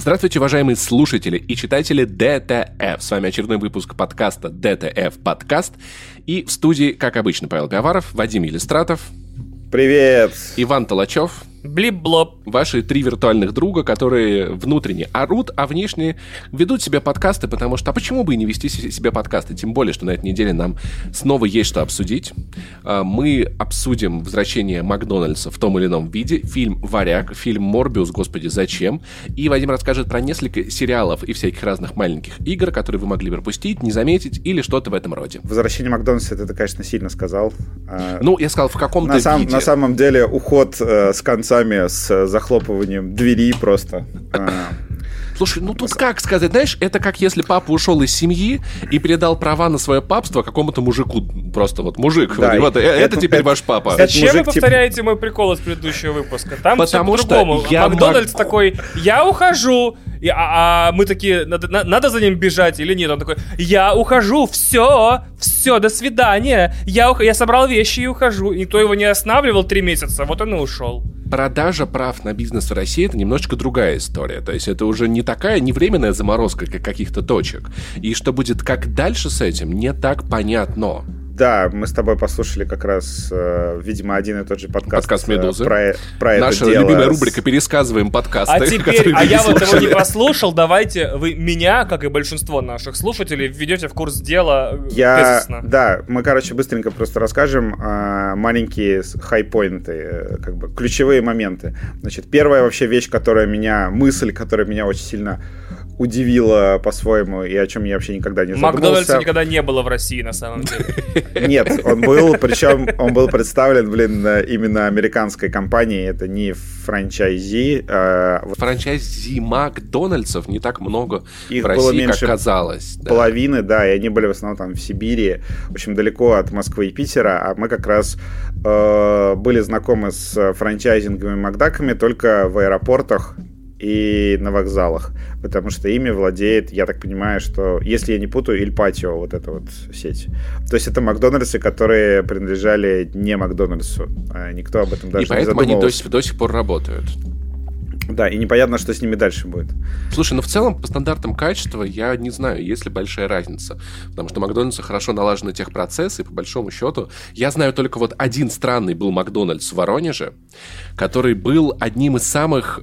Здравствуйте, уважаемые слушатели и читатели ДТФ. С вами очередной выпуск подкаста ДТФ Подкаст. И в студии, как обычно, Павел Пиваров, Вадим Елистратов. Привет! Иван Толачев. Блип-блоп. Ваши три виртуальных друга, которые внутренне орут, а внешне ведут себе подкасты, потому что... А почему бы и не вести себе подкасты? Тем более, что на этой неделе нам снова есть что обсудить. Мы обсудим возвращение Макдональдса в том или ином виде, фильм «Варяг», фильм «Морбиус», господи, зачем? И Вадим расскажет про несколько сериалов и всяких разных маленьких игр, которые вы могли пропустить, не заметить или что-то в этом роде. Возвращение Макдональдса, это ты, конечно, сильно сказал. Ну, я сказал, в каком-то виде. На самом деле, уход с конца с захлопыванием двери просто. Слушай, ну тут как сказать, знаешь, это как если папа ушел из семьи и передал права на свое папство какому-то мужику. Просто вот мужик, да, вот, это теперь ваш папа. Зачем вы повторяете мой прикол из предыдущего выпуска? Там потому все по-другому. Макдональдс такой, я ухожу, а мы такие, надо за ним бежать или нет? Он такой, я ухожу, все, до свидания. Я собрал вещи и ухожу. Никто его не останавливал 3 месяца, вот он и ушел. Продажа прав на бизнес в России — это немножечко другая история. То есть это уже не такая невременная заморозка каких-то точек. И что будет как дальше с этим, не так понятно. Да, мы с тобой послушали как раз, видимо, один и тот же подкаст. Подкаст «Медузы». Про наша это любимая рубрика «Пересказываем подкасты». А теперь, я вот его не послушал, давайте вы меня, как и большинство наших слушателей, введете в курс дела тезисно. Да, мы, быстренько просто расскажем маленькие хайпоинты, ключевые моменты. Значит, первая вообще вещь, которая меня очень сильно удивила по-своему и о чем я вообще никогда не задумывался. Макдональдса никогда не было в России, на самом деле. Нет, он был, причем он был представлен, именно американской компанией, это не франчайзи. Франчайзи Макдональдсов не так много в России, как казалось. Половины, да, и они были в основном там в Сибири, в общем, далеко от Москвы и Питера, а мы как раз были знакомы с франчайзинговыми макдаками только в аэропортах и на вокзалах, потому что ими владеет, я так понимаю, что, если я не путаю, Эль Патио, вот эта вот сеть. То есть это Макдональдсы, которые принадлежали не Макдональдсу. Никто об этом даже не задумывался. И поэтому они до сих пор работают. Да, и непонятно, что с ними дальше будет. Слушай, ну в целом по стандартам качества я не знаю, есть ли большая разница. Потому что Макдональдсы хорошо налажены техпроцессы, и по большому счету я знаю только вот один странный был Макдональдс в Воронеже, который был одним из самых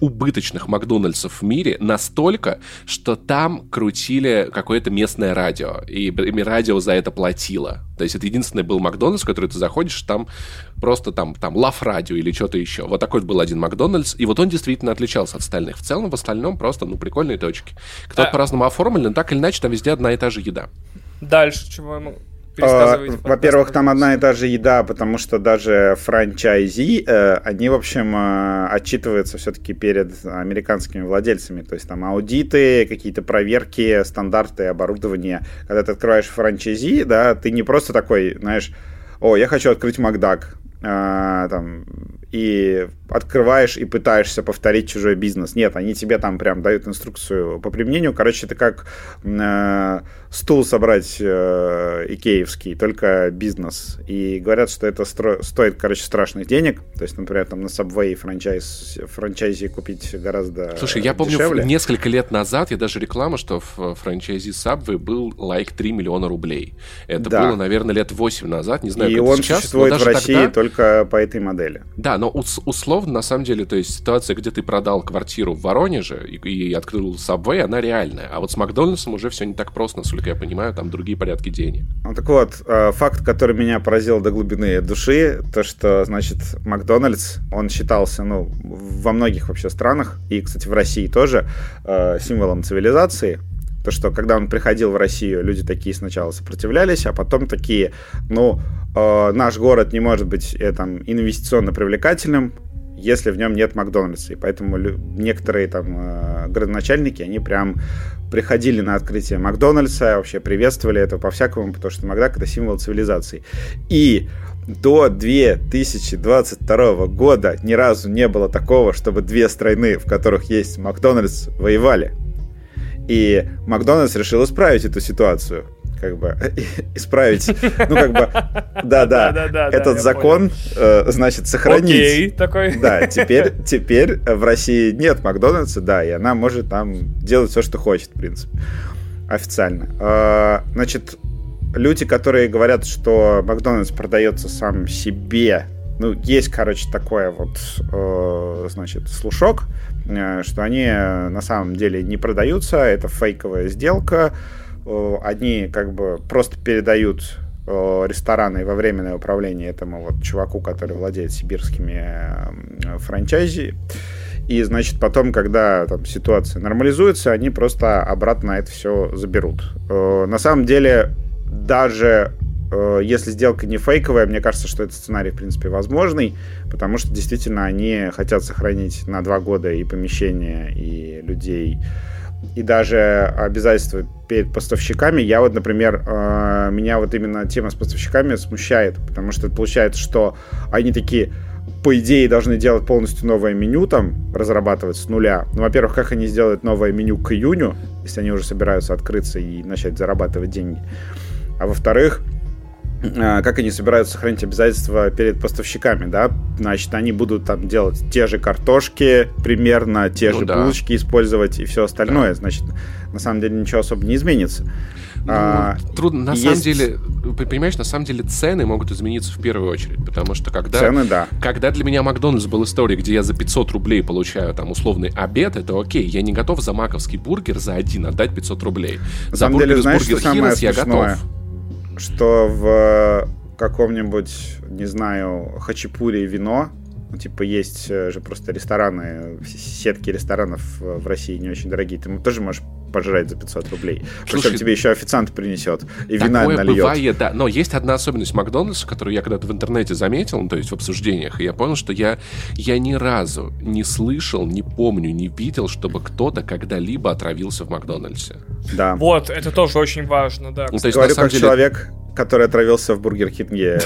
убыточных Макдональдсов в мире настолько, что там крутили какое-то местное радио, и радио за это платило. То есть это единственный был Макдональдс, в который ты заходишь, там просто там Love Radio или что-то еще. Вот такой был один Макдональдс, и вот он действительно отличался от остальных. В целом, в остальном просто, прикольные точки. Кто-то по-разному оформлен, но так или иначе там везде одна и та же еда. Дальше, чего ему... Во-первых, там одна и та же еда, потому что даже франчайзи, они, отчитываются все-таки перед американскими владельцами. То есть там аудиты, какие-то проверки, стандарты, оборудование. Когда ты открываешь франчайзи, да, ты не просто такой, знаешь, я хочу открыть Макдак. И открываешь и пытаешься повторить чужой бизнес. Нет, они тебе там прям дают инструкцию по применению. Короче, это как стул собрать икеевский, только бизнес. И говорят, что это стоит, страшных денег. То есть, например, там на Subway франчайзи купить гораздо дешевле. Слушай, я помню, несколько лет назад я даже реклама, что в франчайзи Subway был 3 миллиона рублей. Это было, наверное, лет 8 назад. Не знаю, и как он сейчас существует в России тогда... только по этой модели. Да, но условно, на самом деле, то есть ситуация, где ты продал квартиру в Воронеже и открыл Subway, она реальная. А вот с Макдональдсом уже все не так просто, насколько я понимаю, там другие порядки денег. Ну так вот, факт, который меня поразил до глубины души, то что, значит, Макдональдс, он считался, во многих вообще странах, и, кстати, в России тоже, символом цивилизации. То, что когда он приходил в Россию, люди такие сначала сопротивлялись, а потом такие, наш город не может быть инвестиционно привлекательным, если в нем нет Макдональдса. И поэтому некоторые градоначальники, они прям приходили на открытие Макдональдса, вообще приветствовали это по-всякому, потому что Макдак — это символ цивилизации. И до 2022 года ни разу не было такого, чтобы две страны, в которых есть Макдональдс, воевали. И Макдональдс решил исправить эту ситуацию. как бы исправить, ну, как бы, да-да, этот закон, значит, сохранить. Окей, такой. Да, теперь в России нет Макдональдса, да, и она может там делать все, что хочет, в принципе, официально. Значит, люди, которые говорят, что Макдональдс продается сам себе, ну, есть, короче, такое вот, значит, слушок, что они на самом деле не продаются, это фейковая сделка. Одни как бы просто передают рестораны во временное управление этому вот чуваку, который владеет сибирскими франчайзи. И, значит, потом, когда там ситуация нормализуется, они просто обратно это все заберут. На самом деле, даже если сделка не фейковая, мне кажется, что этот сценарий, в принципе, возможный, потому что действительно они хотят сохранить на 2 года и помещение, и людей, и даже обязательства перед поставщиками. Я вот, например, меня вот именно тема с поставщиками смущает, потому что получается, что они такие, по идее, должны делать полностью новое меню, там, разрабатывать с нуля. Ну, во-первых, как они сделают новое меню к июню, если они уже собираются открыться и начать зарабатывать деньги? А во-вторых, как они собираются сохранить обязательства перед поставщиками, да? Значит, они будут там делать те же картошки, примерно те же булочки использовать и все остальное. Да. Значит, на самом деле ничего особо не изменится. Ну, трудно, на самом деле, понимаешь, на самом деле цены могут измениться в первую очередь, потому что когда для меня Макдональдс был историей, где я за 500 рублей получаю там условный обед, это окей, я не готов за маковский бургер за один отдать 500 рублей. На за бургер из Бургер Кинга я готов. Что в каком-нибудь, не знаю, хачапури вино, ну, типа, есть же просто рестораны, сетки ресторанов в России не очень дорогие, ты тоже можешь пожрать за 500 рублей. Причем тебе еще официант принесет и вина нальет. Бывает, да. Но есть одна особенность Макдональдса, которую я когда-то в интернете заметил, то есть в обсуждениях, и я понял, что я ни разу не слышал, не помню, не видел, чтобы кто-то когда-либо отравился в Макдональдсе. Да. Вот, это тоже очень важно, да. Ну, то есть, говорю, как деле... человек, который отравился в Бургер Кинге,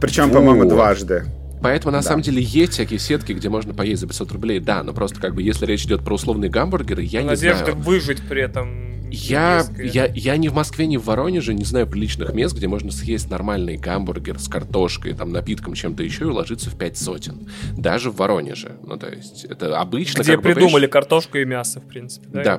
причем, по-моему, 2 раза. Поэтому, на самом деле, есть всякие сетки, где можно поесть за 500 рублей, да, но просто как бы, если речь идет про условные гамбургеры, я не знаю. Надежда выжить при этом. Я ни в Москве, ни в Воронеже не знаю приличных мест, где можно съесть нормальный гамбургер с картошкой, там, напитком, чем-то еще, и уложиться в 5 сотен. Даже в Воронеже. Ну, то есть, это обычно... Где придумали картошку и мясо, в принципе. Да.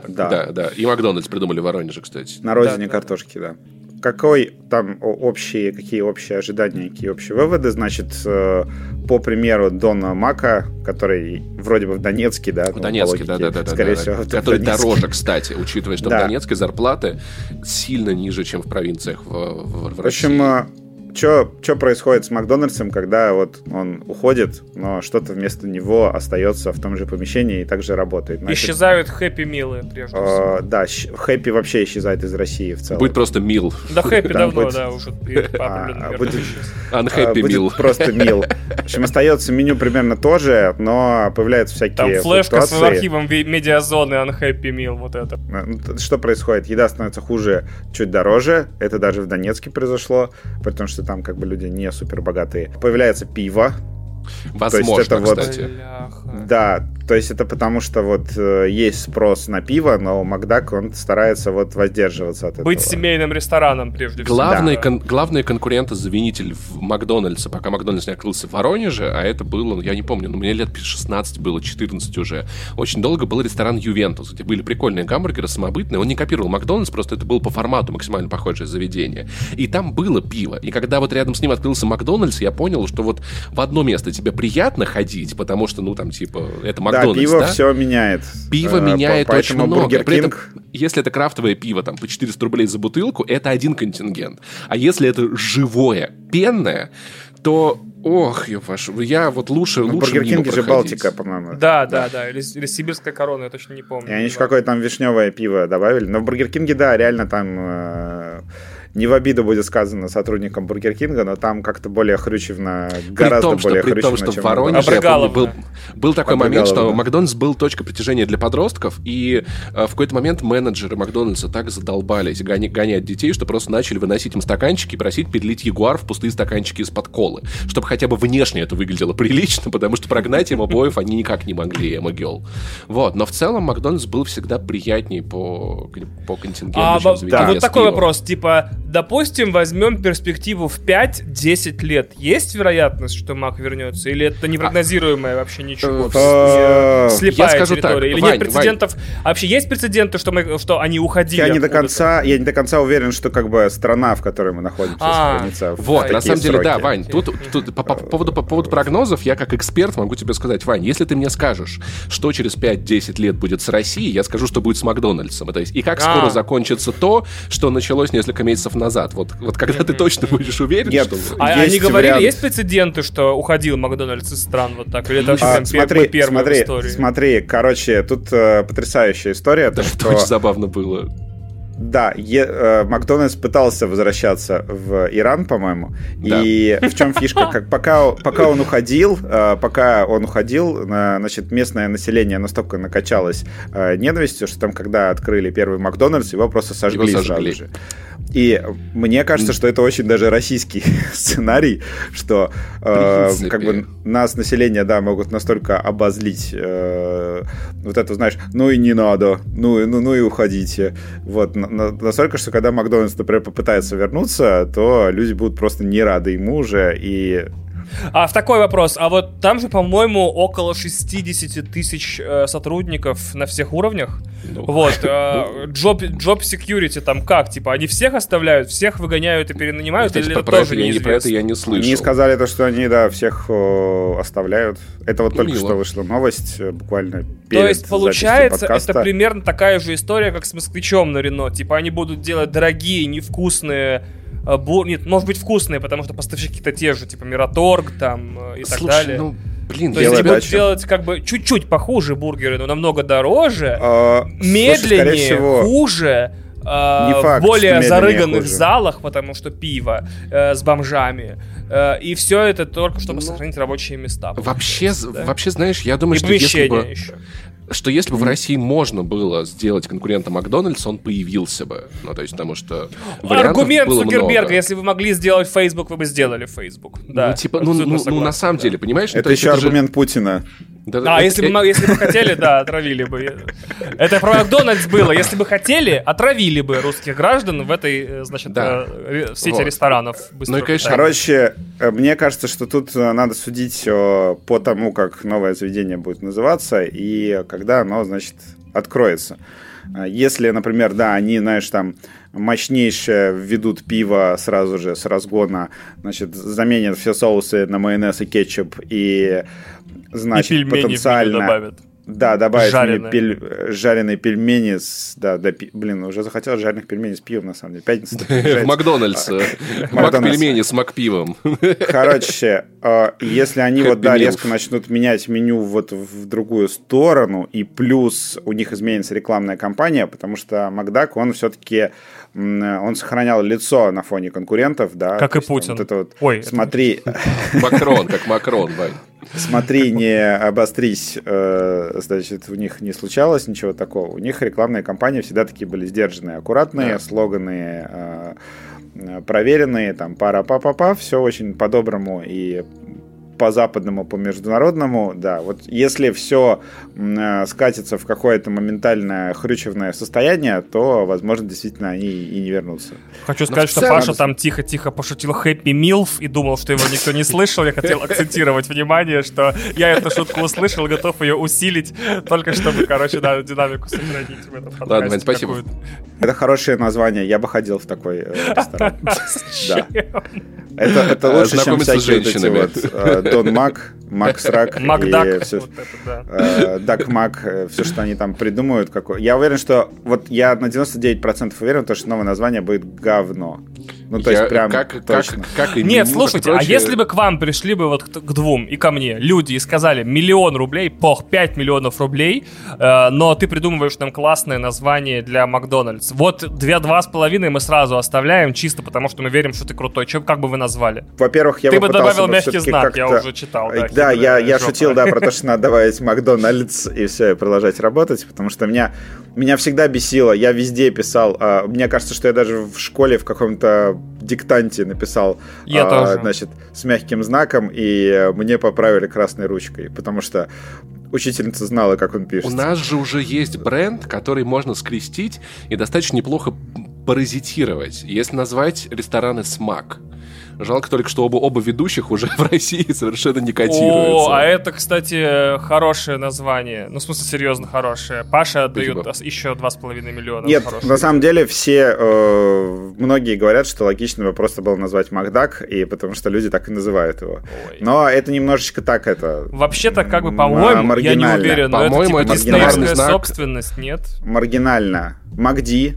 И Макдональдс придумали в Воронеже, кстати. На родине картошки, да. Какой там какие общие ожидания, какие общие выводы? Значит, по примеру Дона Мака, который вроде бы в Донецке, да? В Донецке, да-да-да. Скорее всего, который дороже, кстати, учитывая, что в Донецке зарплаты сильно ниже, чем в провинциях в России. В общем, что происходит с Макдональдсом, когда вот он уходит, но что-то вместо него остается в том же помещении и также работает? Значит, исчезают хэппи-милы, прежде всего. Да, хэппи вообще исчезает из России в целом. Будет просто мил. Да, хэппи давно, да, уже. Unhappy мил. Будет просто мил. В общем, остается меню примерно то же, но появляются всякие там флешка с архивом медиазоны, unhappy мил, вот это. Что происходит? Еда становится хуже, чуть дороже. Это даже в Донецке произошло, потому что там как бы люди не супер богатые. Появляется пиво. Возможно, то есть это вот, да, то есть это потому, что вот есть спрос на пиво, но Макдак, он старается вот воздерживаться от этого. Быть семейным рестораном, прежде всего. Главный конкурент-завинитель Макдональдса, пока Макдональдс не открылся в Воронеже, а это было, я не помню, но мне лет 16 было, 14 уже, очень долго был ресторан «Ювентус», где были прикольные гамбургеры, самобытные, он не копировал Макдональдс, просто это было по формату максимально похожее заведение. И там было пиво, и когда вот рядом с ним открылся Макдональдс, я понял, что вот в одно место тебе приятно ходить, потому что, ну, там, типа, это Макдональдс, да? Пиво все меняет. Пиво меняет очень много. Бургер Кинг... Если это крафтовое пиво, там, по 400 рублей за бутылку, это один контингент. А если это живое, пенное, то... Ох, я вот лучше Бургер Кинг же Балтика, по-моему. Да. Или Сибирская корона, я точно не помню. И они еще какое-то там вишневое пиво добавили. Но в Бургер Кинге, да, реально там... не в обиду будет сказано сотрудникам Бургер Кинга, но там как-то более хрючевно, гораздо более хрючевно, чем... При том, что в Воронеже был такой момент, что Макдональдс был точкой притяжения для подростков, и в какой-то момент менеджеры Макдональдса так задолбались гонять детей, что просто начали выносить им стаканчики и просить петлить ягуар в пустые стаканчики из-под колы, чтобы хотя бы внешне это выглядело прилично, потому что прогнать им обоев они никак не могли, Эмма Гелл. Вот, но в целом Макдональдс был всегда приятней по контингенту, чем заведение. Вот такой вопрос, типа, допустим, возьмем перспективу в 5-10 лет. Есть вероятность, что Мак вернется? Или это непрогнозируемое вообще ничего? Слепая территория? Или нет прецедентов? Вообще есть прецеденты, что они уходили? Я не до конца уверен, что как бы страна, в которой мы находимся, сохранится. Вот, на самом деле, да, Вань, тут по поводу прогнозов я как эксперт могу тебе сказать, Вань, если ты мне скажешь, что через 5-10 лет будет с Россией, я скажу, что будет с Макдональдсом. То есть, и как скоро закончится то, что началось несколько месяцев назад. Вот когда ты точно будешь уверен, что... Они говорили, есть прецеденты, что уходил Макдональдс из стран вот так? Или это вообще первая в истории? Смотри, короче, тут потрясающая история. Да, это очень забавно было. Да, Макдональдс пытался возвращаться в Иран, по-моему. Да. И в чем фишка? Пока он уходил, значит, местное население настолько накачалось ненавистью, что там, когда открыли первый Макдональдс, его просто сожгли. Сразу же. И мне кажется, что это очень даже российский сценарий, что как бы нас население, да, могут настолько обозлить, вот это, знаешь, ну и не надо, ну и уходите, вот. Настолько, что когда Макдональдс, например, попытается вернуться, то люди будут просто не рады ему уже. И... А в такой вопрос. А вот там же, по-моему, около 60 тысяч сотрудников на всех уровнях. Вот. Job security там как? Типа, они всех оставляют, всех выгоняют и перенанимают? Или это тоже неизвестно? Про это я не слышал. Они сказали то, что они, да, всех оставляют. Это вот только что вышла новость, буквально перед записью подкаста. То есть, получается, это примерно такая же история, как с москвичом на Рено. Типа, они будут делать дорогие, невкусные... Нет, может быть, вкусные, потому что поставщики-то те же, типа Мираторг там и так далее. Ну, блин, то есть они будут делать как бы чуть-чуть похуже бургеры, но намного дороже, медленнее, хуже, в более зарыганных залах, потому что пиво с бомжами. И все это только чтобы сохранить рабочие места. Вообще, знаешь, я думаю, что если бы... Если бы в России можно было сделать конкурента Макдональдс, он появился бы. Ну, то есть, потому что аргумент Цукерберга, если вы могли сделать Facebook, вы бы сделали Facebook. Да. На самом деле, понимаешь? Это еще аргумент Путина. Если бы хотели, да, отравили бы. Это про Макдональдс было. Если бы хотели, отравили бы русских граждан в этой, значит, сети ресторанов. Короче, мне кажется, что тут надо судить по тому, как новое заведение будет называться, и когда оно, значит, откроется. Если, например, да, они, знаешь, там мощнейшее введут пиво сразу же с разгона, значит, заменят все соусы на майонез и кетчуп, и, значит, и потенциально... добавят. Да, добавить жареные пельмени с... Блин, уже захотел жареных пельменей с пивом, на самом деле. Пятница. В Макдональдсе. Мак-пельмени с мак-пивом. Короче, если они вот резко начнут менять меню вот в другую сторону, и плюс у них изменится рекламная кампания, потому что Макдак, он все-таки... Он сохранял лицо на фоне конкурентов, да. Как и Путин. Ой. Смотри. Макрон, как Макрон, Вань. Смотри, не обострись, значит, у них не случалось ничего такого. У них рекламные кампании всегда такие были сдержанные, аккуратные, слоганы проверенные, там пара-па-па-па, все очень по-доброму и по-западному, по-международному, да. Вот если все скатится в какое-то моментальное хрючевное состояние, то, возможно, действительно они и не вернутся. Хочу сказать, что Паша там тихо-тихо пошутил «Happy Milf» и думал, что его никто не слышал. Я хотел акцентировать внимание, что я эту шутку услышал, готов ее усилить, только чтобы, короче, да, динамику сохранить в этом подкасте. Ладно, спасибо. Это хорошее название, я бы ходил в такой ресторан. Это лучше, чем всякие вот эти вот Дон Мак, Максрак и все. Дак Мак, все, что они там придумают. Я уверен, что... Вот я на 99% уверен, что новое название будет говно. Ну, то есть, прям точно. Как и нет, меню, слушайте, а если бы к вам пришли бы вот к двум и ко мне люди и сказали 1 миллион рублей, пох, 5 миллионов рублей, но ты придумываешь нам классное название для Макдональдс. Вот 2,5 мы сразу оставляем, чисто потому что мы верим, что ты крутой. Чем как бы вы назвали? Во-первых, я ты бы добавил мягкий знак, как-то... я уже читал. Да, я шутил, да, про то, что надо добавить Макдональдс и все, и продолжать работать, потому что меня всегда бесило, я везде писал, мне кажется, что я даже в школе в каком-то диктанте написал, значит, с мягким знаком, и мне поправили красной ручкой, потому что учительница знала, как он пишется. У нас же уже есть бренд, который можно скрестить и достаточно неплохо паразитировать, если назвать рестораны «Смак». Жалко только, что оба ведущих уже в России совершенно не котируются. О, а это, кстати, хорошее название. Ну, в смысле, серьезно хорошее. Паша дают еще 2,5 миллиона. Нет, на самом деле все, многие говорят, что логично бы просто было назвать Макдак, и потому что люди так и называют его. Ой. Но это немножечко так это... Вообще-то, как бы, по-моему, я не уверен, но по-моему, это типа диснеевская собственность, нет? Маргинально. Макди.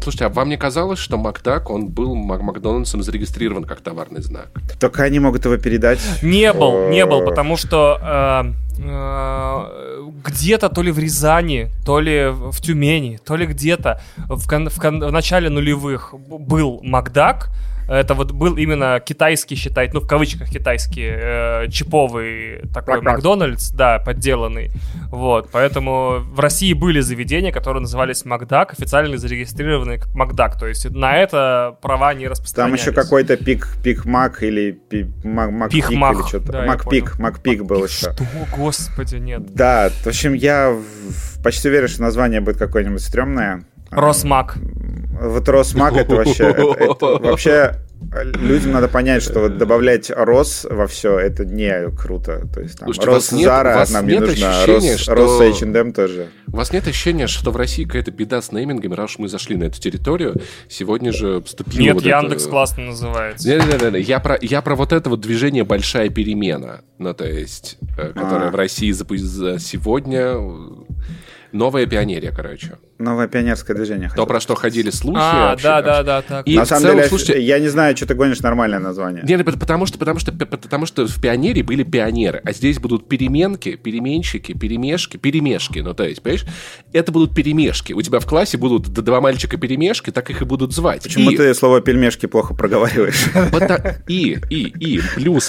Слушайте, а вам не казалось, что Макдак, он был Макдональдсом зарегистрирован как товарный знак? Только они могут его передать. Не был, потому что где-то то ли в Рязани, то ли в Тюмени, то ли где-то в начале нулевых был Макдак. Это вот был именно китайский, считай, ну, в кавычках китайский, чиповый такой так, Макдональдс, да, подделанный. Вот, поэтому в России были заведения, которые назывались Макдак, официально зарегистрированные как Макдак. То есть на это права не распространялись. Там еще какой-то Пик-Мак или Мак-Пик или что-то. Да, Мак-Пик был еще. Что? Господи, нет. Да, в общем, я почти уверен, что название будет какое-нибудь стрёмное. Росмак. Вот Росмак это вообще людям надо понять, что вот добавлять Рос во все это не круто. То есть там Росзара нам не нужна, Рос H&M тоже. У вас нет ощущения, что в России какая-то беда с неймингами, раз мы зашли на эту территорию, сегодня же вступил... Нет, вот Яндекс это... классно называется. Не-не-не, я про вот это вот движение «Большая перемена», ну то есть, которая в России сегодня... Новая пионерия, короче. Новое пионерское движение. То, про что ходили слухи. Да. И на самом деле, слушайте, я не знаю, что ты гонишь нормальное название. Нет, потому что в пионерии были пионеры, а здесь будут переменки, переменщики, перемешки. Ну, то есть, понимаешь, это будут перемешки. У тебя в классе будут два мальчика-перемешки, так их и будут звать. Почему ты слово «пельмешки» плохо проговариваешь? И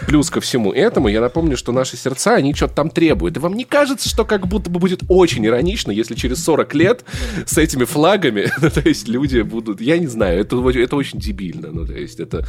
плюс ко всему этому, я напомню, что наши сердца, они что-то там требуют. И вам не кажется, что как будто бы будет очень иронично, если через 40 лет с этими флагами, ну, то есть люди будут... Я не знаю, это очень дебильно. Ну, то есть это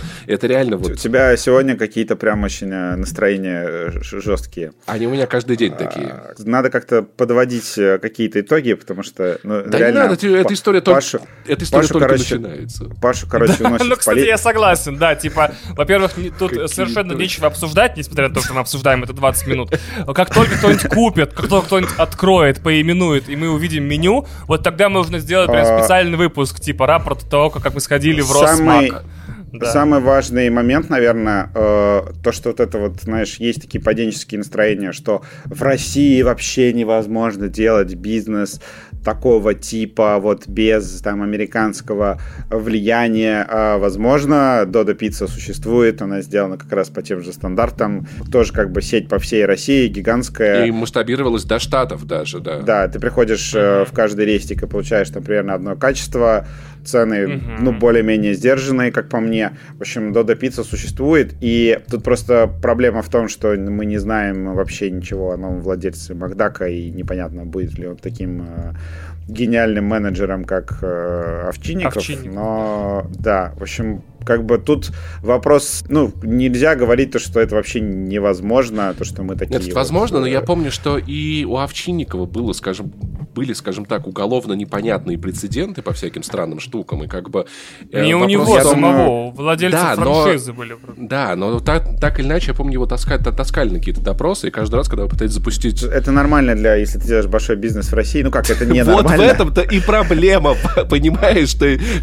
реально вот... У тебя сегодня какие-то прям очень настроения жесткие. Они у меня каждый день такие. Надо как-то подводить какие-то итоги, потому что... Ну, да реально, не надо, эта история только начинается. Пашу, короче, да, уносит в кстати, я согласен, да, типа, во-первых, тут какие совершенно нечего обсуждать, несмотря на то, что мы обсуждаем это 20 минут. Как только кто-нибудь купит, как только кто-нибудь откроет, поименует, и мы увидим меню, вот тогда можно сделать прям специальный выпуск, типа рапорт того, как мы сходили в Росмак. Да. Самый важный момент, наверное, то, что вот это вот, знаешь, есть такие паденческие настроения, что в России вообще невозможно делать бизнес такого типа, вот без там американского влияния. Возможно, Додо Пицца существует, она сделана как раз по тем же стандартам, тоже как бы сеть по всей России, гигантская. И масштабировалась до Штатов даже, да. Да, ты приходишь в каждый рестик и получаешь там примерно одно качество, цены, ну, более-менее сдержанные, как по мне. В общем, Додо Пицца существует, и тут просто проблема в том, что мы не знаем вообще ничего о новом владельце Макдака, и непонятно, будет ли он таким гениальным менеджером, как Овчинников. Но, да, в общем... Как бы тут вопрос, ну, нельзя говорить то, что это вообще невозможно, то, что мы такие... Это вот, возможно, но я помню, что и у Овчинникова были, скажем так, уголовно непонятные прецеденты по всяким странным штукам, и как бы... Не вопрос, у него самого, у владельцев франшизы были. Да, но так или иначе, я помню, его таскали на какие-то допросы, и каждый раз, когда вы пытаетесь запустить... Это нормально, если ты делаешь большой бизнес в России, ну как, это не нормально. Вот в этом-то и проблема, понимаешь,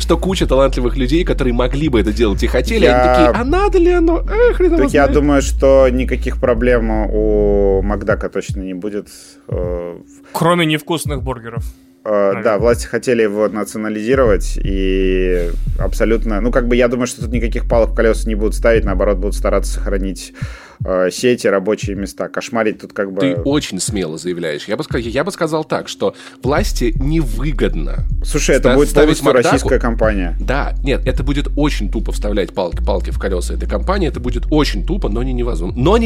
что куча талантливых людей, которые могли бы делать и хотели, они такие, а надо ли оно? Я думаю, что никаких проблем у Макдака точно не будет. Кроме невкусных бургеров. Да, власти хотели его национализировать, и абсолютно... Ну, как бы я думаю, что тут никаких палок в колеса не будут ставить, наоборот, будут стараться сохранить сети, рабочие места. Кошмарить тут как бы... Ты очень смело заявляешь. Я бы сказал так, что власти невыгодно... Слушай, это будет полностью российская компания. Да, нет, это будет очень тупо вставлять палки в колеса этой компании, это будет очень тупо, но не невозможно.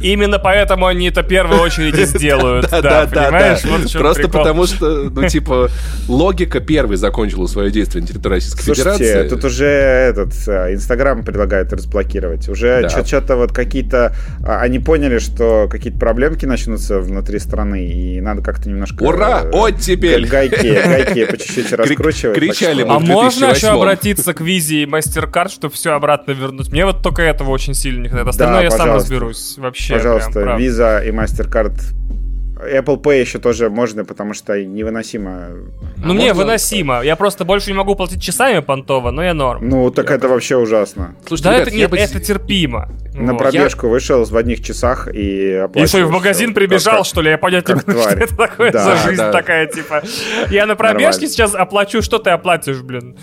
Именно поэтому они это в первую очередь и сделают. Да, понимаешь? Просто потому что... Ну, типа, логика первой закончила свое действие на территории Российской Федерации. Тут уже Инстаграм предлагает разблокировать. Уже что-то вот какие-то... Они поняли, что какие-то проблемки начнутся внутри страны, и надо как-то немножко... Ура! Оттепель! Гайки по чуть-чуть раскручивать. Кричали мы в 2008-м. А можно еще обратиться к Визе и Mastercard, чтобы все обратно вернуть? Мне вот только этого очень сильно не хватает. Остальное я сам разберусь. Вообще, пожалуйста, Виза и Mastercard... Apple Pay еще тоже можно, потому что невыносимо. Ну, мне выносимо. Я просто больше не могу платить часами понтово, но я норм. Ну, так это вообще ужасно. Слушай, да, ребят, это терпимо. На пробежку вышел в одних часах и оплатил. И что, и в магазин прибежал, что ли? Я понять не могу, что это такое за жизнь такая, типа. Я на пробежке сейчас оплачу, что ты оплатишь, блин?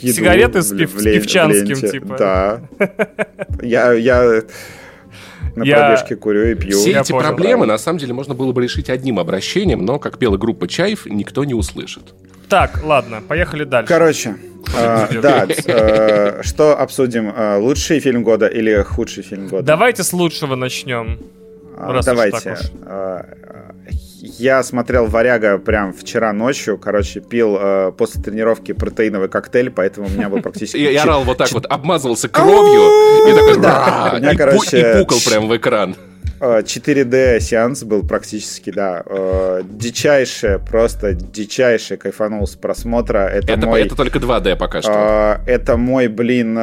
Сигареты с пивчанским, типа. Да. Я пробежке курю и пью. Все эти проблемы, на самом деле, можно было бы решить одним обращением, но, как пела группа «Чайф», никто не услышит. Так, ладно, поехали дальше. Короче, да, что обсудим? Лучший фильм года или худший фильм года? Давайте с лучшего начнем. Давайте. Я смотрел «Варяга» прям вчера ночью. Короче, пил после тренировки протеиновый коктейль, поэтому у меня был практически... Я орал вот так вот, обмазывался кровью и такой... И пукал прям в экран. 4D сеанс был практически, да. Просто дичайше кайфанул с просмотра. Это только 2D пока что. Это мой, блин...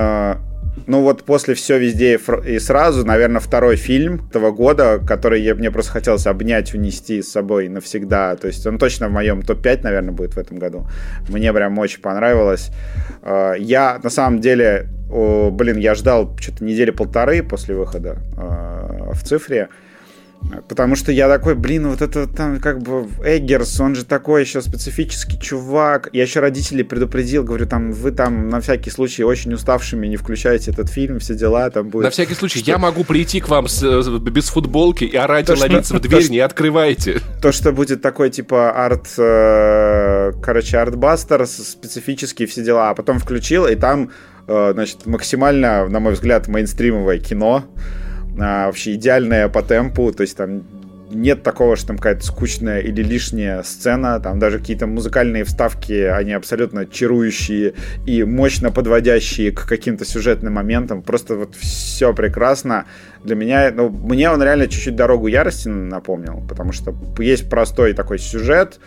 Ну вот после «Все везде и сразу», наверное, второй фильм этого года, который мне просто хотелось обнять, унести с собой навсегда. То есть он точно в моем топ-5, наверное, будет в этом году. Мне прям очень понравилось. Я на самом деле, я ждал что-то недели полторы после выхода в «Цифре». Потому что я такой, вот это там как бы Эггерс, он же такой еще специфический чувак. Я еще родителей предупредил, говорю, вы там на всякий случай очень уставшими не включаете этот фильм, все дела там будет. На всякий случай, я могу прийти к вам без футболки и орать и ловиться в дверь, не открывайте. То, что будет такой типа артбастер, специфический, все дела. А потом включил, и там, значит, максимально, на мой взгляд, мейнстримовое кино. Вообще идеальная по темпу, то есть там нет такого, что там какая-то скучная или лишняя сцена, там даже какие-то музыкальные вставки, они абсолютно чарующие и мощно подводящие к каким-то сюжетным моментам, просто вот все прекрасно. Для меня, мне он реально чуть-чуть «Дорогу ярости» напомнил, потому что есть простой такой сюжет,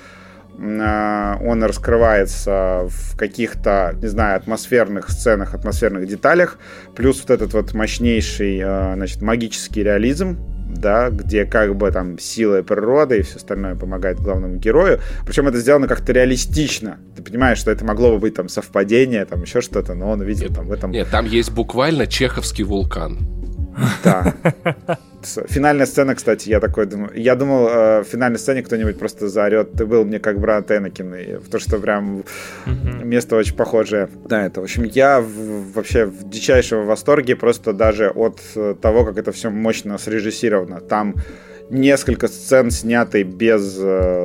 он раскрывается в каких-то, не знаю, атмосферных сценах, атмосферных деталях, плюс вот этот вот мощнейший, значит, магический реализм, да, где как бы там сила природы и все остальное помогает главному герою. Причем это сделано как-то реалистично. Ты понимаешь, что это могло бы быть там совпадение, там еще что-то, но он увидел там в этом... Нет, там есть буквально чеховский вулкан. Да. Финальная сцена, кстати, я думал, в финальной сцене кто-нибудь просто заорет: ты был мне как брат Энакин, и, потому что прям место очень похожее на это. В общем, я вообще в дичайшем восторге просто даже от того, как это все мощно срежиссировано. Там несколько сцен сняты без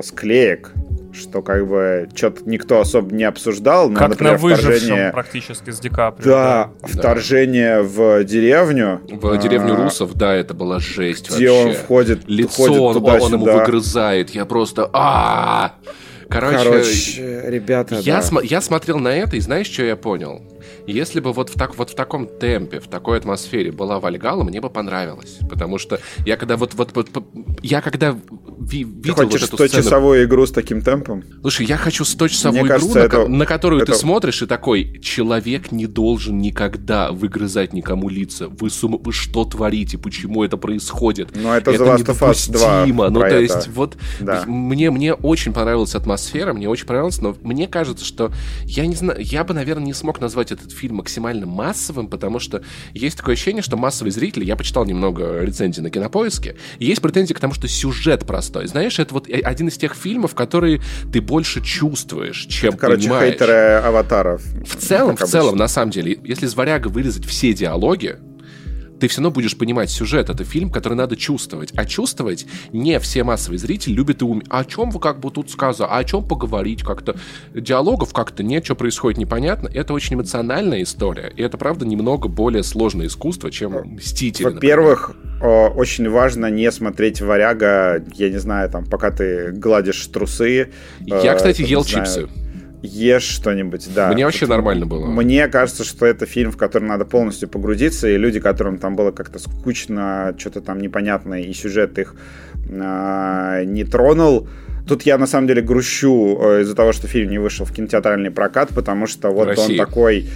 склеек, что как бы что-то никто особо не обсуждал. Как например, на «Выжившем» практически с Ди Каприо. Да, вторжение в деревню. В деревню русов, да, это была жесть где вообще. Где он входит туда-сюда. Он ему выгрызает, я просто... Короче, ребята, я смотрел на это, и знаешь, что я понял? Если бы вот в таком темпе, в такой атмосфере была «Вальгалла», мне бы понравилось. Потому что я когда видел ты хочешь вот эту 100-часовую игру с таким темпом? Слушай, я хочу 100-часовую игру, на которую ты смотришь и такой: человек не должен никогда выгрызать никому лица. Вы что творите? Почему это происходит? Ну, это The Last of Us 2. Ну, то есть, вот да. Мне очень понравилась атмосфера, мне очень понравилось, но мне кажется, что я не знаю, я бы, наверное, не смог назвать это этот фильм максимально массовым, потому что есть такое ощущение, что массовые зрители, я почитал немного рецензий на Кинопоиске, есть претензии к тому, что сюжет простой. Знаешь, это вот один из тех фильмов, которые ты больше чувствуешь, чем это, короче, понимаешь. Короче, хейтеры аватаров. В целом, на самом деле, если из «Варяга» вырезать все диалоги, ты все равно будешь понимать сюжет. Это фильм, который надо чувствовать. А чувствовать не все массовые зрители любят и умеют. О чем вы как бы тут сказали? О чем поговорить как-то? Диалогов как-то нет, что происходит непонятно. Это очень эмоциональная история. И это, правда, немного более сложное искусство, чем «Мстители». Во-первых, очень важно не смотреть «Варяга», я не знаю, там, пока ты гладишь трусы. Я, кстати, ел чипсы. Ешь что-нибудь, да. Мне вообще нормально было. Мне кажется, что это фильм, в который надо полностью погрузиться, и люди, которым там было как-то скучно, что-то там непонятное, и сюжет их не тронул. Тут я, на самом деле, грущу из-за того, что фильм не вышел в кинотеатральный прокат, потому что вот он такой...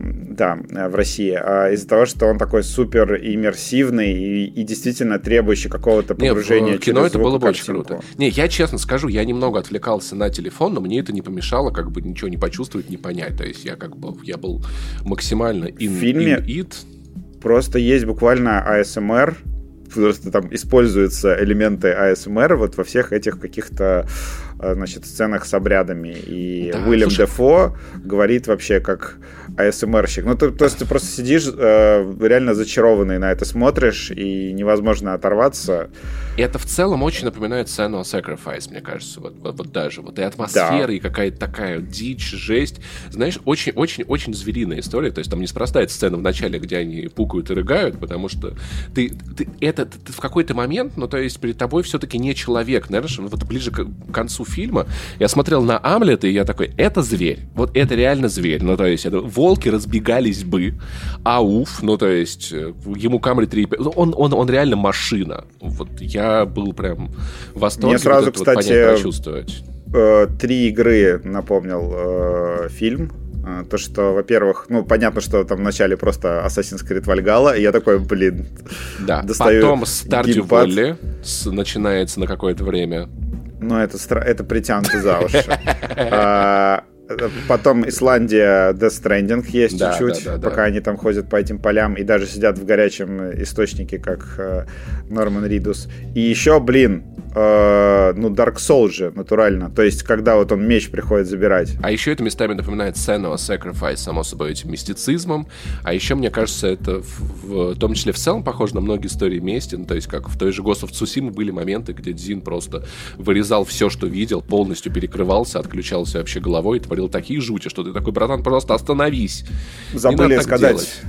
Да, в России. Из-за того, что он такой супер иммерсивный и действительно требующий какого-то погружения. Нет, в кино это было бы очень круто. Не, я честно скажу, я немного отвлекался на телефон, но мне это не помешало как бы ничего не почувствовать, не понять. То есть я как бы я был максимально in it. Просто есть буквально ASMR, просто там используются элементы ASMR вот во всех этих каких-то, значит, сценах с обрядами. И да, Уильям Дефо говорит вообще как ASMR-щик. Ну, то есть ты просто сидишь реально зачарованный на это смотришь, и невозможно оторваться. Это в целом очень напоминает сцену Sacrifice, мне кажется. Вот даже. Вот и атмосфера, да. И какая-то такая дичь, жесть. Знаешь, очень-очень-очень звериная история. То есть там неспроста эта сцена в начале, где они пукают и рыгают, потому что ты в какой-то момент, ну, то есть перед тобой все-таки не человек. Наверное, вот ближе к концу фильма я смотрел на Амлета, и я такой, это зверь. Вот это реально зверь. Ну, то есть это волки разбегались бы, а уф, ну, то есть ему Камри 3.5. Он реально машина. Вот я был прям в восторге. Мне сразу, вот это, кстати, вот понятно чувствовать. «Три игры» напомнил фильм. То, что, во-первых, ну, понятно, что там вначале просто Assassin's Creed Valhalla, и я такой, блин, да. Достаю потом Stardew Valley начинается на какое-то время. Ну, это притянуто за уши. Потом Исландия, Death Stranding есть чуть-чуть, пока они там ходят по этим полям и даже сидят в горячем источнике, как Норман Ридус. И еще, блин, ну, Dark Souls же, натурально. То есть, когда вот он меч приходит забирать. А еще это местами напоминает Senua's Sacrifice, само собой, этим мистицизмом. А еще, мне кажется, это в том числе в целом похоже на многие истории мести. Ну, то есть, как в той же Ghost of Tsushima были моменты, где Дзин просто вырезал все, что видел, полностью перекрывался, отключался вообще головой и творил такие жути, что ты такой, братан, пожалуйста, остановись. Забыли сказать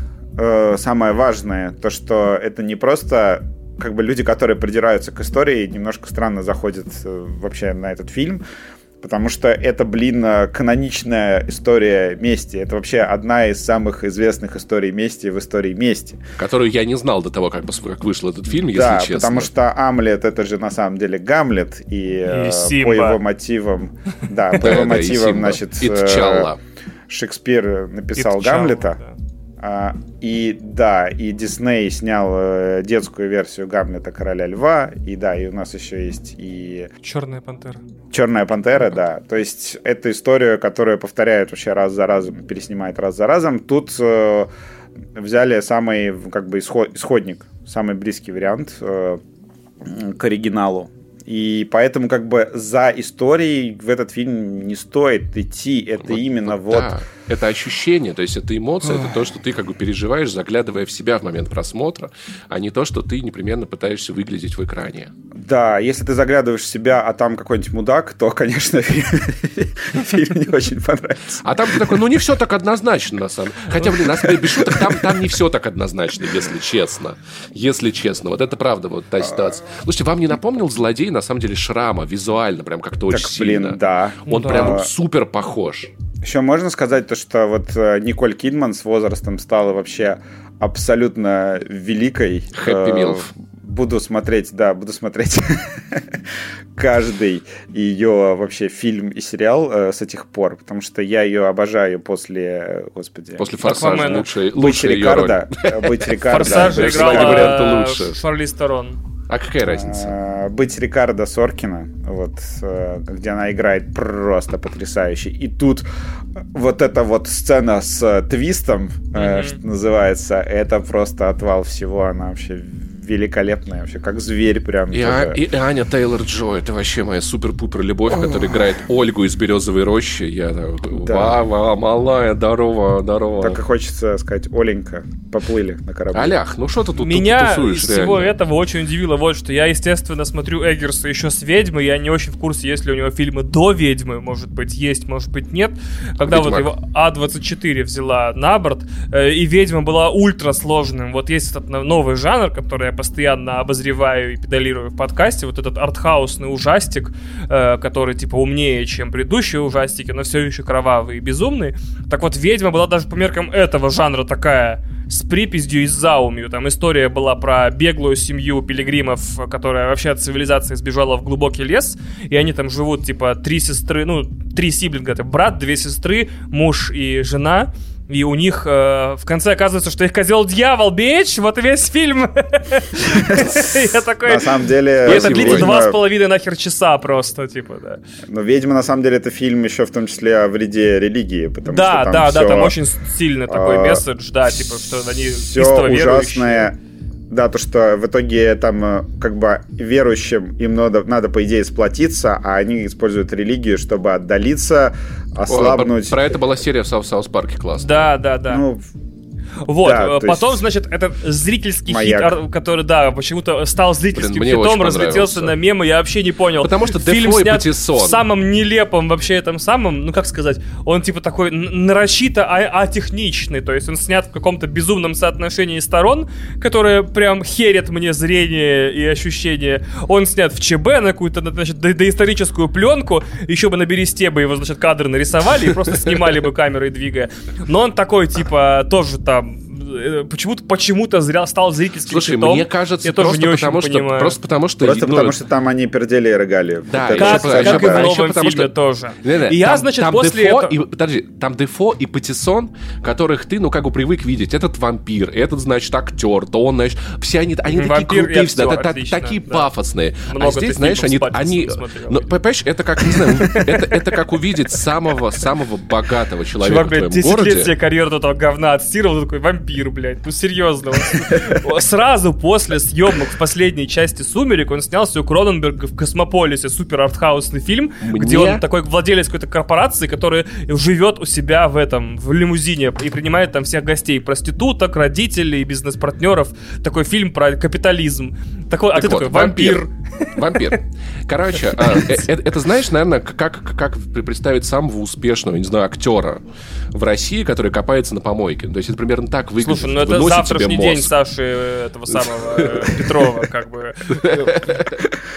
самое важное, то, что это не просто... Как бы люди, которые придираются к истории, немножко странно заходят вообще на этот фильм, потому что это, блин, каноничная история мести. Это вообще одна из самых известных историй мести в истории мести. Которую я не знал до того, как вышел этот фильм, если честно. Да, потому что Амлет — это же на самом деле Гамлет, и по его мотивам... Да, по его мотивам, значит, Шекспир написал Гамлета. И да, и Дисней снял детскую версию Гамлета «Короля льва», и да, и у нас еще есть и... «Черная пантера». «Черная пантера», да. То есть это история, которую повторяют вообще раз за разом, переснимают раз за разом. Тут взяли самый, как бы, исходник, самый близкий вариант к оригиналу. И поэтому, как бы, за историей в этот фильм не стоит идти. Это вот, именно вот... Да. Это ощущение, то есть это эмоция, это то, что ты как бы переживаешь, заглядывая в себя в момент просмотра, а не то, что ты непременно пытаешься выглядеть в экране. Да, если ты заглядываешь в себя, а там какой-нибудь мудак, то, конечно, фильм не очень понравится. А там ты такой, ну не все так однозначно, на самом деле. Хотя, блин, нас без шуток, там не все так однозначно, если честно. Если честно, вот это правда, вот та ситуация. Слушайте, вам не напомнил злодей, на самом деле, Шрама визуально, прям как-то очень сильно? Блин, да. Он прям супер похож. Еще можно сказать то, что вот Николь Кидман с возрастом стала вообще абсолютно великой. Хэппи милф. Буду смотреть каждый ее вообще фильм и сериал с этих пор, потому что я ее обожаю после, господи... После «Форсажа» лучше ее роль. Быть Рикардо. «Форсажа» играла Шарлиз Терон. А какая разница? Быть Рикардо Соркина, вот, где она играет просто потрясающе. И тут вот эта вот сцена с твистом, что называется, это просто отвал всего. Она вообще великолепная, вообще как зверь прям. И Аня Тейлор-Джо, это вообще моя супер-пупер любовь, которая играет Ольгу из «Березовой рощи». Я такой, ва-ва, малая, здорово, здорово. Так и хочется сказать, Оленька, поплыли на корабле. Алях, ну что ты тут тусуешь? Меня из всего этого очень удивило вот что. Я, естественно, смотрю Эггерса еще с «Ведьмы», я не очень в курсе, есть ли у него фильмы до «Ведьмы», может быть, есть, может быть, нет. Когда Ведьмак. Вот его А24 взяла на борт, и «Ведьма» была ультрасложным. Вот есть этот новый жанр, который я постоянно обозреваю и педалирую в подкасте, вот этот артхаусный ужастик, который типа умнее, чем предыдущие ужастики, но все еще кровавый и безумный. Так вот, «Ведьма» была даже по меркам этого жанра такая, с припиздью и с заумью. Там история была про беглую семью пилигримов, которая вообще от цивилизации сбежала в глубокий лес, и они там живут типа три сестры, ну, три сиблинга, это брат, две сестры, муж и жена. И у них в конце оказывается, что их козел дьявол, бич, вот и весь фильм. Я такой... На самом деле... Это длится 2,5 нахер часа просто, типа, да. Но «Ведьма», на самом деле, это фильм еще в том числе о вреде религии, потому что там все... Да, там очень сильный такой месседж, да, типа, что они истово верующие. Да, то, что в итоге там как бы верующим им надо, по идее, сплотиться, а они используют религию, чтобы отдалиться, ослабнуть. Про это была серия в Саус-Парке классная. Да. Ну, вот, да, потом, есть... значит, этот зрительский хит, который, да, почему-то стал зрительским хитом, разлетелся на мемы, я вообще не понял. Потому что фильм Дефо снят в самом нелепом вообще этом самом, ну как сказать, он типа такой нарочито, а техничный, то есть он снят в каком-то безумном соотношении сторон, которые прям херят мне зрение и ощущение. Он снят в ЧБ на какую-то, значит, доисторическую пленку, еще бы на бересте бы его, значит, кадры нарисовали и просто снимали бы камерой, двигая. Но он такой, типа, тоже там почему-то зря стал зрительским Слушай, щитом. Мне кажется, я тоже не очень понимаю. Просто потому, что там они пердели и рыгали. Да, вот как и в новом фильме тоже. И я, значит, после этого... Подожди, там Дефо и Патиссон, которых ты, ну, как бы привык видеть. Этот вампир, этот, значит, актер, то он, значит... Все они такие крутые всегда, такие пафосные. А здесь, знаешь, они... Понимаешь, это как, не знаю, это как увидеть самого богатого человека в твоем городе. Чувак, 10 лет себе карьеру этого говна отстирывал, такой вампир. Блядь, ну серьезно. Сразу после съемок в последней части «Сумерек» он снялся у Кроненберга в «Космополисе», супер артхаусный фильм, где он такой владелец какой-то корпорации, который живет у себя в этом, в лимузине, и принимает там всех гостей, проституток, родителей, бизнес-партнеров. Такой фильм про капитализм. А ты такой вампир. Короче, это, знаешь, наверное, как представить самого успешного, не знаю, актера в России, который копается на помойке. То есть это примерно так выглядит. Слушай, ну это завтрашний день Саши, этого самого Петрова, как бы.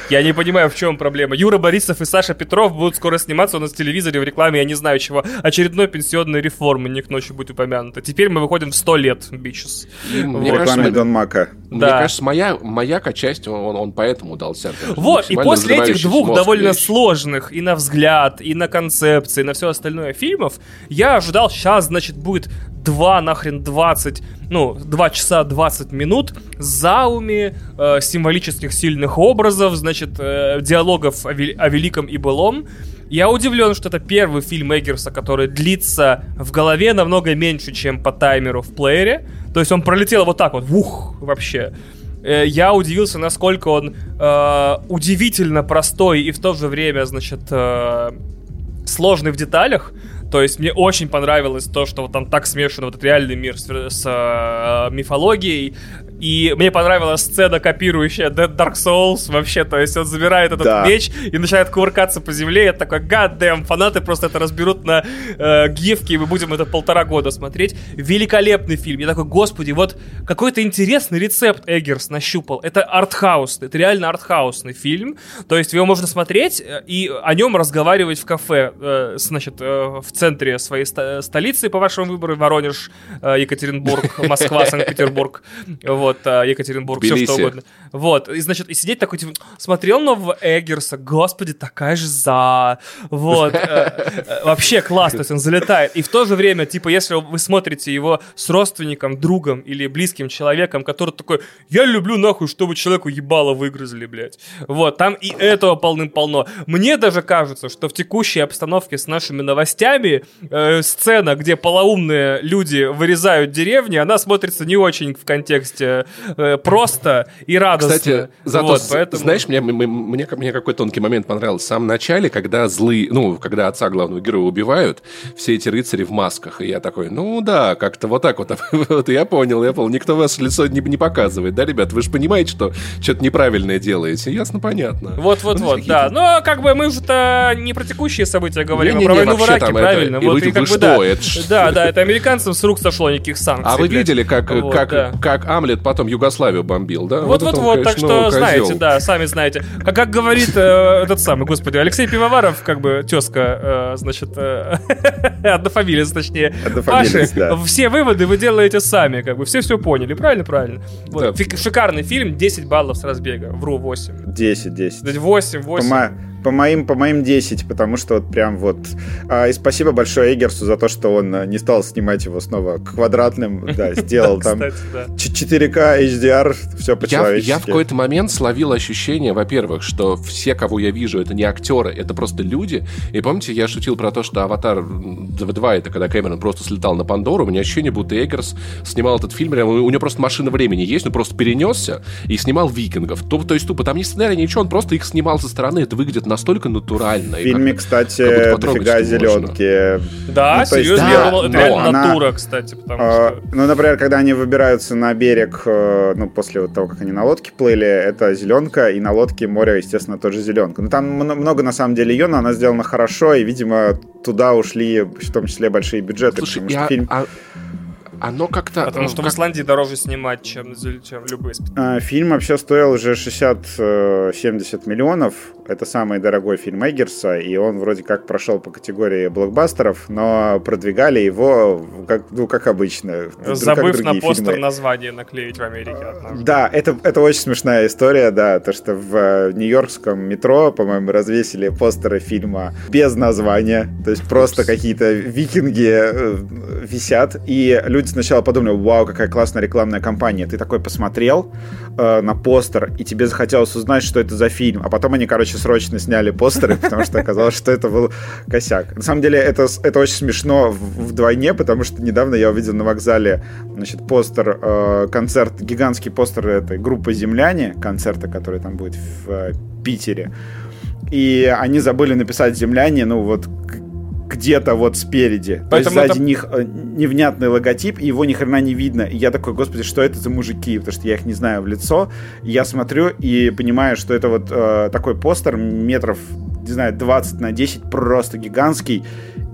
Я не понимаю, в чем проблема. Юра Борисов и Саша Петров будут скоро сниматься у нас в телевизоре, в рекламе, я не знаю чего. Очередной пенсионной реформы, не к ночи будет упомянута. Теперь мы выходим в 100 лет, бичес. В рекламе Дон Мака. Мне кажется, маяка часть, он поэтому удался. Вот, и после этих двух довольно сложных и на взгляд, и на концепции, и на все остальное фильмов, я ожидал, сейчас, значит, будет 2 часа 20 минут с зауми, символических сильных образов, значит, диалогов о великом и былом. Я удивлен, что это первый фильм Эггерса, который длится в голове намного меньше, чем по таймеру в плеере. То есть он пролетел вот так вот, ух, вообще. Я удивился, насколько он удивительно простой и в то же время, значит, сложный в деталях. То есть мне очень понравилось то, что вот там так смешан вот этот реальный мир с мифологией. И мне понравилась сцена, копирующая Dark Souls вообще. То есть он забирает этот меч и начинает кувыркаться по земле. Я такой, гаддэм, фанаты просто это разберут на гифки, и мы будем это 1,5 года смотреть. Великолепный фильм. Я такой, господи, вот какой-то интересный рецепт Эггерс нащупал. Это артхаусный, это реально артхаусный фильм. То есть его можно смотреть и о нем разговаривать в кафе, значит, в центре своей столицы, по вашему выбору, Воронеж, Екатеринбург, Москва, Санкт-Петербург, вот, Екатеринбург, все что угодно. Вот, и, значит, и сидеть такой, типа, смотрел нового Эггерса, господи, такая же за, вот, вообще класс, то есть он залетает. И в то же время, типа, если вы смотрите его с родственником, другом или близким человеком, который такой, я люблю нахуй, чтобы человеку ебало выгрызли, блядь. Вот, там и этого полным-полно. Мне даже кажется, что в текущей обстановке с нашими новостями сцена, где полоумные люди вырезают деревни, она смотрится не очень в контексте просто и радостно. Кстати, зато, вот, поэтому... знаешь, мне какой тонкий момент понравился. В самом начале, когда злые, ну, когда отца главного героя убивают, все эти рыцари в масках, и я такой, ну да, как-то вот так вот. Вот я понял, никто вас лицо не показывает, да, ребят? Вы же понимаете, что что-то неправильное делаете. Ясно, понятно. Вот-вот-вот, да. Но как бы мы же-то не про текущие события говорим, а про войну в Ираке, правильно? Это... Вот, и как бы, что? Да, да, это американцам с рук сошло, никаких санкций. А вы видели, как Амлет потом Югославию бомбил, да? Вот-вот-вот, так что знаете, да, сами знаете. А как говорит этот самый, господи, Алексей Пивоваров, как бы тезка, значит, однофамилец, точнее, Паши, все выводы вы делаете сами, как бы, все поняли, правильно? Шикарный фильм, 10 баллов с разбега, вру, 8. 10. 8. По моим 10, потому что вот прям вот... И спасибо большое Эггерсу за то, что он не стал снимать его снова квадратным, да, сделал там 4К, HDR, все по-человечески. Я в какой-то момент словил ощущение, во-первых, что все, кого я вижу, это не актеры, это просто люди. И помните, я шутил про то, что «Аватар 2», это когда Кэмерон просто слетал на Пандору, у меня ощущение, будто Эггерс снимал этот фильм, у него просто машина времени есть, он просто перенесся и снимал «Викингов». То есть тупо там не сценарий, ничего, он просто их снимал со стороны, это выглядит настолько натурально. В фильме, кстати, дофига зеленки. Да, ну, серьезно, да, я думал, это реально натура, кстати. Потому что... Ну, например, когда они выбираются на берег, ну, после вот того, как они на лодке плыли, это зеленка, и на лодке море, естественно, тоже зеленка. Но там много, на самом деле, ее, но она сделана хорошо, и, видимо, туда ушли, в том числе, большие бюджеты. Слушай, потому что фильм... Оно как-то... Потому что в Исландии дороже снимать, чем любые спектакли. Фильм вообще стоил уже 60-70 миллионов. Это самый дорогой фильм Эггерса, и он вроде как прошел по категории блокбастеров, но продвигали его, как обычно. Забыв как на постер фильмы. Название наклеить в Америке. Да, это очень смешная история, да, то, что в нью-йоркском метро, по-моему, развесили постеры фильма без названия, то есть просто какие-то викинги висят, и люди сначала подумали, вау, какая классная рекламная кампания, ты такой посмотрел на постер, и тебе захотелось узнать, что это за фильм, а потом они, короче, срочно сняли постеры, потому что оказалось, что это был косяк. На самом деле, это очень смешно вдвойне, потому что недавно я увидел на вокзале, значит, постер, концерт, гигантский постер этой группы «Земляне», концерта, который там будет в Питере. И они забыли написать «Земляне», ну вот где-то вот спереди. Поэтому то есть сзади них невнятный логотип, и его ни хрена не видно. И я такой, господи, что это за мужики? Потому что я их не знаю в лицо. Я смотрю и понимаю, что это вот такой постер метров, не знаю, 20x10, просто гигантский.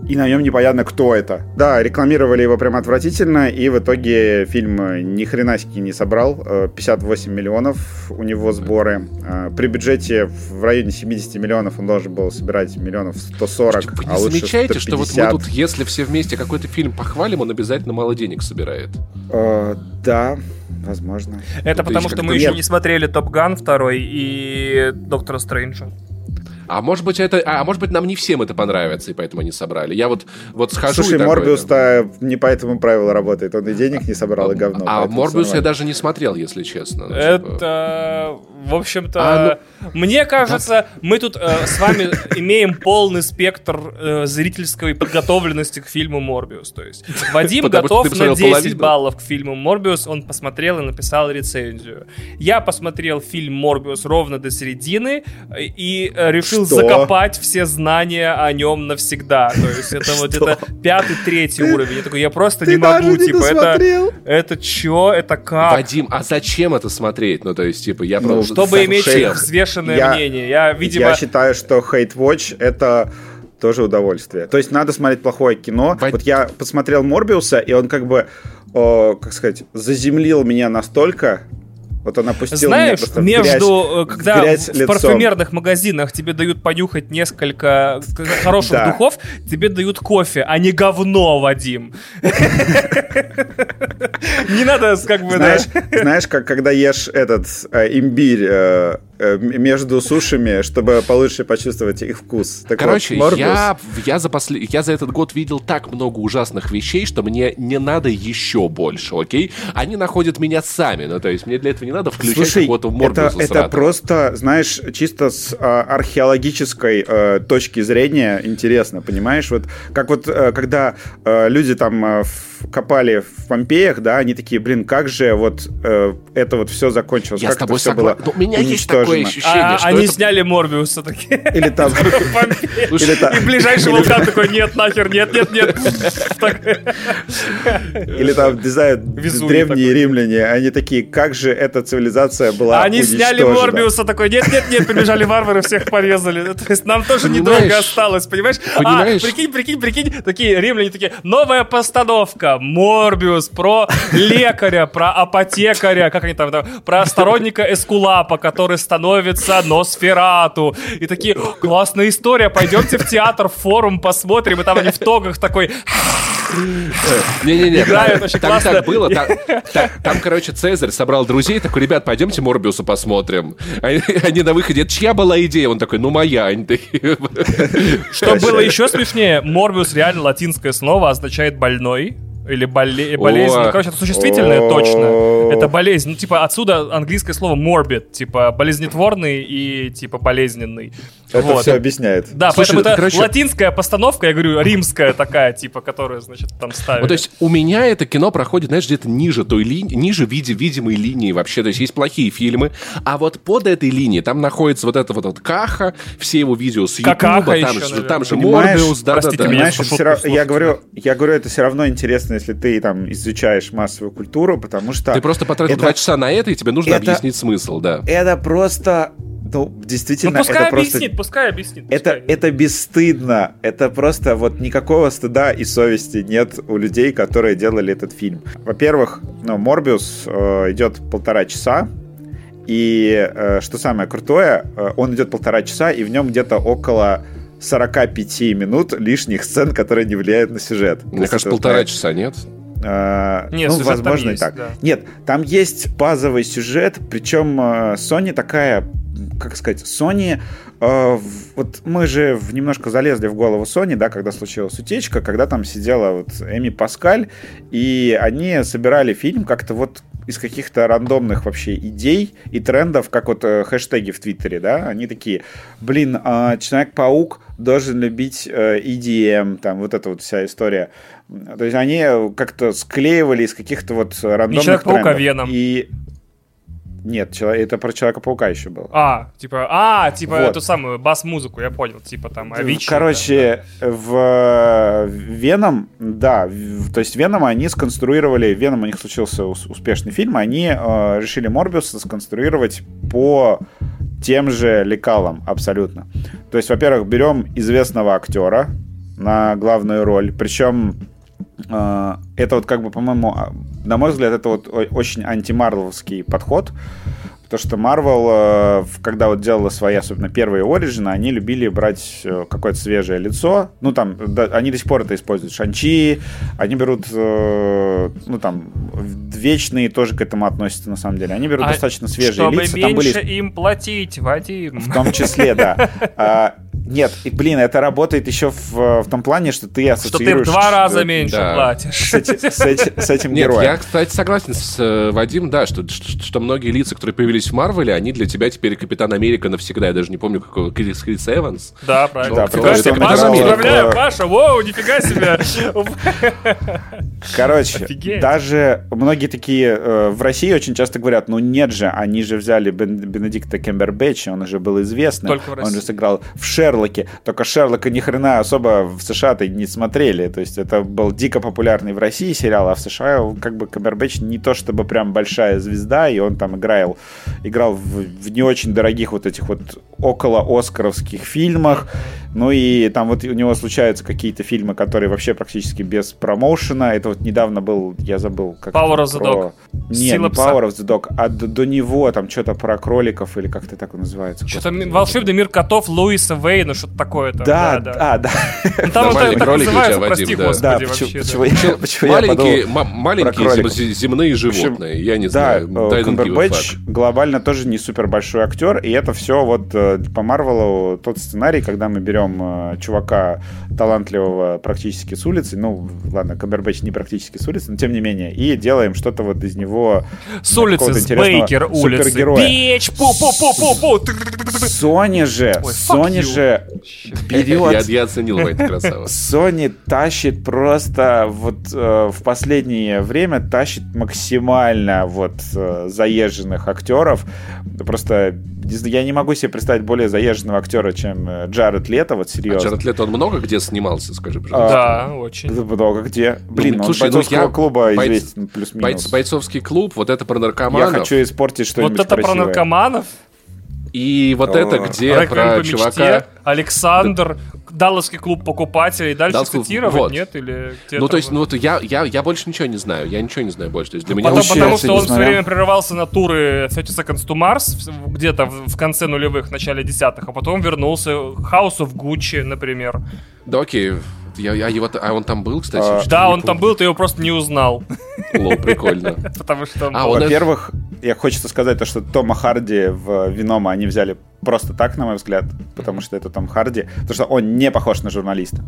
И на нем непонятно, кто это. Да, рекламировали его прям отвратительно, и в итоге фильм ни хренаски не собрал. 58 миллионов у него сборы. При бюджете в районе 70 миллионов он должен был собирать миллионов 140, а лучше 150. Вы не замечаете, что вот мы тут, если все вместе какой-то фильм похвалим, он обязательно мало денег собирает? Да, возможно. Это потому, что мы еще не смотрели «Топ Ган» 2 и «Доктора Стрэнджа». А может быть, нам не всем это понравится, и поэтому не собрали. Я вот схожу. Слушай, Морбиус-то не по этому правилу работает. Он и денег не собрал, и говно. А Морбиус я даже не смотрел, если честно. Это, в общем-то... Мне кажется, мы тут с вами имеем полный спектр зрительской подготовленности к фильму «Морбиус». То есть Вадим готов на 10 баллов к фильму «Морбиус». Он посмотрел и написал рецензию. Я посмотрел фильм «Морбиус» ровно до середины и решил закопать все знания о нем навсегда. То есть это вот это 5-3 уровень. Я такой, я просто не могу. Типа, это чё? Это как? Вадим, а зачем это смотреть? Ну, то есть, типа, я просто... Чтобы иметь взвешенное мнение. Я считаю, что Hate Watch — это... тоже удовольствие. То есть надо смотреть плохое кино. Вот я посмотрел «Морбиуса», и он как бы, как сказать, заземлил меня настолько, Вот он опустил меня между, в грязь, когда в парфюмерных магазинах тебе дают понюхать несколько хороших духов, тебе дают кофе, а не говно, Вадим. Не надо, как бы... Знаешь, как когда ешь этот имбирь между сушами, чтобы получше почувствовать их вкус. Короче, я за этот год видел так много ужасных вещей, что мне не надо еще больше, окей? Они находят меня сами, ну то есть мне для этого не надо включать какого-то Морбиуса. Это просто, знаешь, чисто с археологической точки зрения интересно, понимаешь? Вот когда люди там копали в Помпеях, да, они такие, блин, как же вот это вот все закончилось, я как с тобой это все было уничтожено. У меня есть такое ощущение, что они сняли Морбиуса такие. Или там... И ближайший вулкан такой, нет, нахер, нет. Или там древние римляне, они такие, как же эта цивилизация была уничтожена. Они сняли Морбиуса такой, нет, побежали варвары, всех порезали. То есть нам тоже недолго осталось, понимаешь? А, прикинь, такие римляне такие, новая постановка, Морбиус про лекаря, про апотекаря, как они там, про сторонника Эскулапа, который становится Носферату. И такие, классная история, пойдемте в театр, в форум, посмотрим, и там они в тогах такой... Не-не-не, там так было. Там, короче, Цезарь собрал друзей, такой, ребят, пойдемте Морбиуса посмотрим. Они на выходе, чья была идея? Он такой, ну моя. Что было еще смешнее, Морбиус реально латинское слово означает «больной». Или болезнь. Короче, это существительное точно. Это болезнь. Ну, типа, отсюда английское слово morbid. Типа, болезнетворный и, типа, болезненный. Это все объясняет. Да, поэтому это латинская постановка, я говорю, римская такая, типа, которую, значит, там ставили. Ну, то есть, у меня это кино проходит, знаешь, где-то ниже той линии, ниже видимой линии вообще. То есть, есть плохие фильмы, а вот под этой линией там находится вот это вот Каха, все его видео с Ютуба, там же Морбиус, да-да-да. Я говорю, это все равно интересно, если ты там изучаешь массовую культуру, потому что... Ты просто потратил 2 часа на это, и тебе нужно объяснить смысл, да. Это просто... Ну, действительно, пускай объяснит. Это бесстыдно. Это просто вот никакого стыда и совести нет у людей, которые делали этот фильм. Во-первых, Морбиус идет 1,5 часа, и, что самое крутое, он идет 1,5 часа, и в нем где-то около 45 минут лишних сцен, которые не влияют на сюжет. Мне кажется, 1,5 часа, нет? Нет, ну, возможно, и так. Да. Нет, там есть базовый сюжет, причем Sony такая, как сказать, Sony... Вот мы же немножко залезли в голову Sony, да, когда случилась утечка, когда там сидела вот Эми Паскаль, и они собирали фильм как-то вот из каких-то рандомных вообще идей и трендов, как вот хэштеги в Твиттере, да, они такие, блин, Человек-паук должен любить EDM, там вот эта вот вся история. То есть они как-то склеивали из каких-то вот рандомных Человек-паук, трендов. Веном. И... Нет, это про Человека-паука еще было. Типа вот. Эту самую бас-музыку, я понял, типа там Авичи. Короче, да. В Веном, да, то есть Венома они сконструировали, Веном у них случился успешный фильм, они решили Морбиуса сконструировать по тем же лекалам абсолютно. То есть, во-первых, берем известного актера на главную роль, причем... Это вот как бы, по-моему, на мой взгляд, это вот очень антимарвеловский подход, потому что Марвел, когда вот делала свои, особенно первые Ориджины, они любили брать какое-то свежее лицо, ну там, да, они до сих пор это используют, Шан-Чи, они берут, ну там, Вечные тоже к этому относятся, на самом деле, они берут достаточно свежие лица. Чтобы меньше там были... им платить, Вадим. В том числе, да. Нет, и, блин, это работает еще в том плане, что ты ассоциируешь... Что ты в 2 раза меньше платишь. С этим героем. Нет, я, кстати, согласен с Вадим, да, что многие лица, которые появились в Марвеле, они для тебя теперь Капитан Америка навсегда. Я даже не помню, какой Крис Эванс. Да, правильно. Паша, поздравляю, Паша, воу, нифига себе. Короче, даже многие такие... В России очень часто говорят, ну нет же, они же взяли Бенедикта Камбербэтча, он уже был известный. Только в России. Он же сыграл в Шерлоке. Только Шерлока ни хрена особо в США-то не смотрели. То есть это был дико популярный в России сериал, а в США как бы Камбербэтч не то чтобы прям большая звезда, и он там играл в не очень дорогих вот этих вот около-оскаровских фильмах. Ну и там вот у него случаются какие-то фильмы, которые вообще практически без промоушена. Это вот недавно был, я забыл, как Power of the Dog. Нет, не Power of the Dog, а до него там что-то про кроликов или как-то так называется. Что-то волшебный мир котов Луиса Вейна, что-то такое. Да. Там это так называется, прости господи, вообще. Маленькие земные животные, я не знаю. Да, Камбербэтч глобально тоже не супер большой актер, и это все вот по Марвелу тот сценарий, когда мы берем чувака талантливого практически с улицы, ну ладно, Камбербэтч не практически с улицы, но тем не менее, и делаем что-то вот из него с улицы, с Бейкер улицы, бич, пу-пу-пу-пу-пу. Сони же берет... Я оценил, Вайт, красава. Сони тащит просто вот в последнее время тащит максимально вот заезженных актеров. Просто я не могу себе представить более заезженного актера, чем Джаред Лето, вот серьезно. А Джаред Лето, он много где снимался, скажи, пожалуйста? Да, очень. Много где. Блин, ну, слушай, бойцовского клуба известен плюс-минус. Бойцовский клуб, вот это про наркоманов. Я хочу испортить что-нибудь красивое. Вот это про наркоманов? И вот это где про чувака... Александр, Далласский клуб покупателей, дальше цитировать, вот. Нет? Или где-то ну, то есть, вот я больше ничего не знаю, больше. То есть для меня потому что он все время прерывался на туры 30 Seconds to Mars, где-то в конце нулевых, в начале десятых, а потом вернулся House of Gucci, например. Да окей, а он там был, кстати? Да, он там был, ты его просто не узнал. Лол, прикольно. Потому что... Во-первых, хочется сказать, что Тома Харди в Венома они взяли просто так, на мой взгляд, потому что это Том Харди, потому что он не похож на журналиста.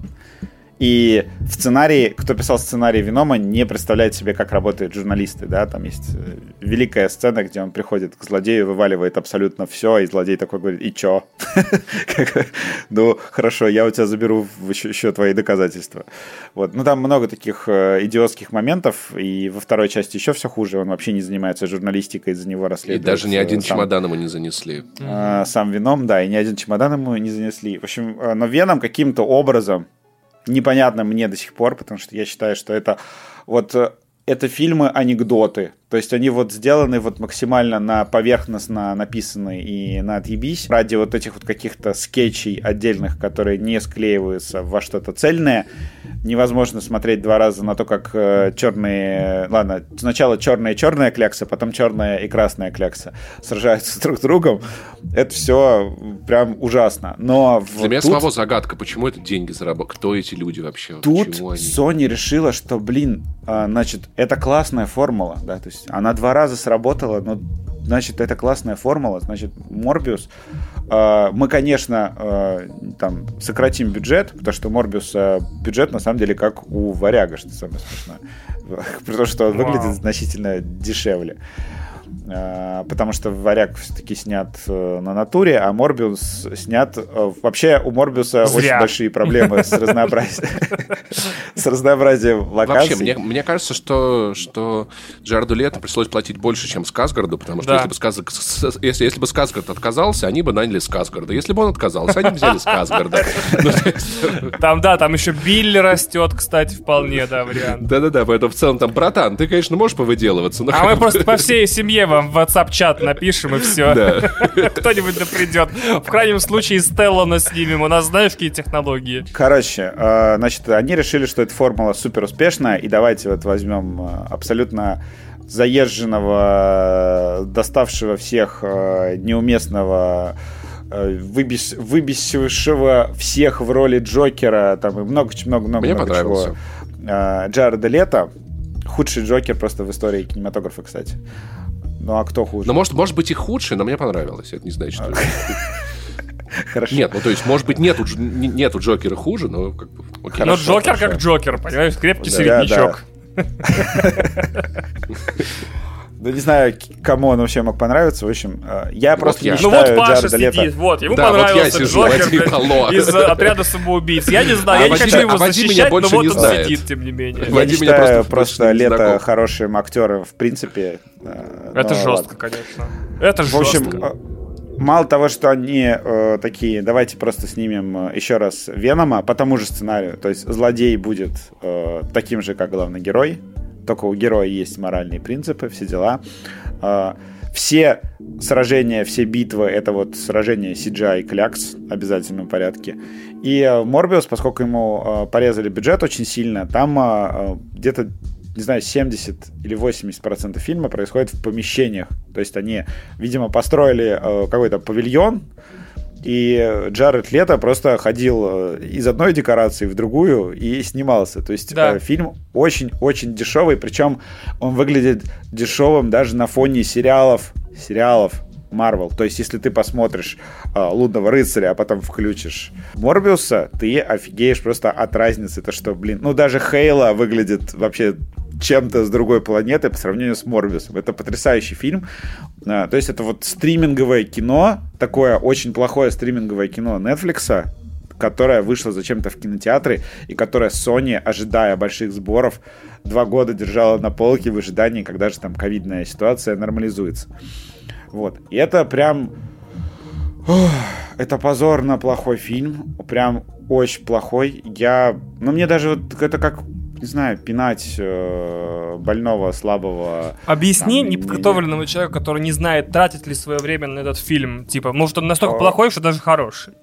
И в сценарии, кто писал сценарий Венома, не представляет себе, как работают журналисты, да, там есть великая сцена, где он приходит к злодею, вываливает абсолютно все, и злодей такой говорит: и чё? Ну, хорошо, я у тебя заберу еще твои доказательства. Вот, ну, там много таких идиотских моментов, и во второй части еще все хуже, он вообще не занимается журналистикой, из-за него расследуют. И даже ни один чемодан ему не занесли. Сам Веном, да, и ни один чемодан ему не занесли. В общем, но Веном каким-то образом непонятно мне до сих пор, потому что я считаю, что это вот это фильмы-анекдоты. То есть они вот сделаны вот максимально на поверхностно написаны и на отъебись. Ради вот этих вот каких-то скетчей отдельных, которые не склеиваются во что-то цельное. Невозможно смотреть два раза на то, как черные... Ладно, сначала черная-черная клякса, потом черная и красная клякса сражаются друг с другом. Это все прям ужасно. Но для меня самого загадка, почему это деньги заработали? Кто эти люди вообще? Тут Sony решила, что, блин, значит, это классная формула, да, то есть она два раза сработала, но значит, это классная формула, значит, Морбиус. Мы, конечно, там, сократим бюджет, потому что Морбиус бюджет, на самом деле, как у Варяга, что самое смешное. При том, что он выглядит значительно дешевле. Потому что Варяг все-таки снят на натуре, а Морбиус снят... Вообще у Морбиуса очень большие проблемы с разнообразием локаций. Вообще, мне кажется, что Джареду Лето пришлось платить больше, чем Сказгарду, потому что если бы Сказгард отказался, они бы наняли Сказгарда. Если бы он отказался, они взяли Сказгарда. Там, да, там еще Билли растет, кстати, вполне, да, вариант. Да-да-да, поэтому в целом там, братан, ты, конечно, можешь повыделываться. А мы просто по всей семье вам в WhatsApp-чат напишем, и все. Да. Кто-нибудь да придет. В крайнем случае, Стеллана снимем. У нас знаешь, какие технологии? Короче, значит, они решили, что эта формула супер успешная, и давайте вот возьмем абсолютно заезженного, доставшего всех неуместного, выбесившего всех в роли Джокера, там и много-много-много чего. Мне понравился. Джареда Лето. Худший Джокер просто в истории кинематографа, кстати. Ну а кто хуже? Ну, может быть и худший, но мне понравилось. Это не значит, что... Хорошо. Нет, ну то есть, может быть, нету Джокера хуже, но как бы... Но Джокер как Джокер, понимаешь? Крепкий середнячок. Ну, не знаю, кому он вообще мог понравиться. В общем, я просто не считаю Джареда Лето. Ну, вот Паша сидит, вот. Ему понравился Джокер из «Отряда самоубийц». Я не знаю, я не хочу его защищать, но вот он сидит, тем не менее. Я считаю, просто Лето хорошим актером, в принципе. Это жестко, конечно. Это жестко. В общем... Мало того, что они такие, давайте просто снимем еще раз Венома по тому же сценарию. То есть злодей будет таким же, как главный герой. Только у героя есть моральные принципы, все дела. Все сражения, все битвы — это вот сражение CGI и клякс в обязательном порядке. И Морбиус, поскольку ему порезали бюджет очень сильно, там где-то, не знаю, 70 или 80% фильма происходит в помещениях. То есть они, видимо, построили какой-то павильон, и Джаред Лето просто ходил из одной декорации в другую и снимался. То есть фильм очень-очень дешевый, причем он выглядит дешевым даже на фоне сериалов Marvel. То есть если ты посмотришь «Лунного рыцаря», а потом включишь «Морбиуса», ты офигеешь просто от разницы. То, что, блин, ну даже «Хейла» выглядит вообще чем-то с другой планеты по сравнению с «Морбиусом». Это потрясающий фильм. То есть это вот стриминговое кино, такое очень плохое стриминговое кино Netflix'а, которая вышла зачем-то в кинотеатры, и которая Sony, ожидая больших сборов, 2 года держала на полке в ожидании, когда же там ковидная ситуация нормализуется. Вот. И это прям... Это позорно плохой фильм. Прям очень плохой. Ну, мне даже вот это как... Не знаю, пинать больного, слабого... Объясни неподготовленному человеку, который не знает, тратит ли свое время на этот фильм. Типа, может, он настолько плохой, что даже хороший.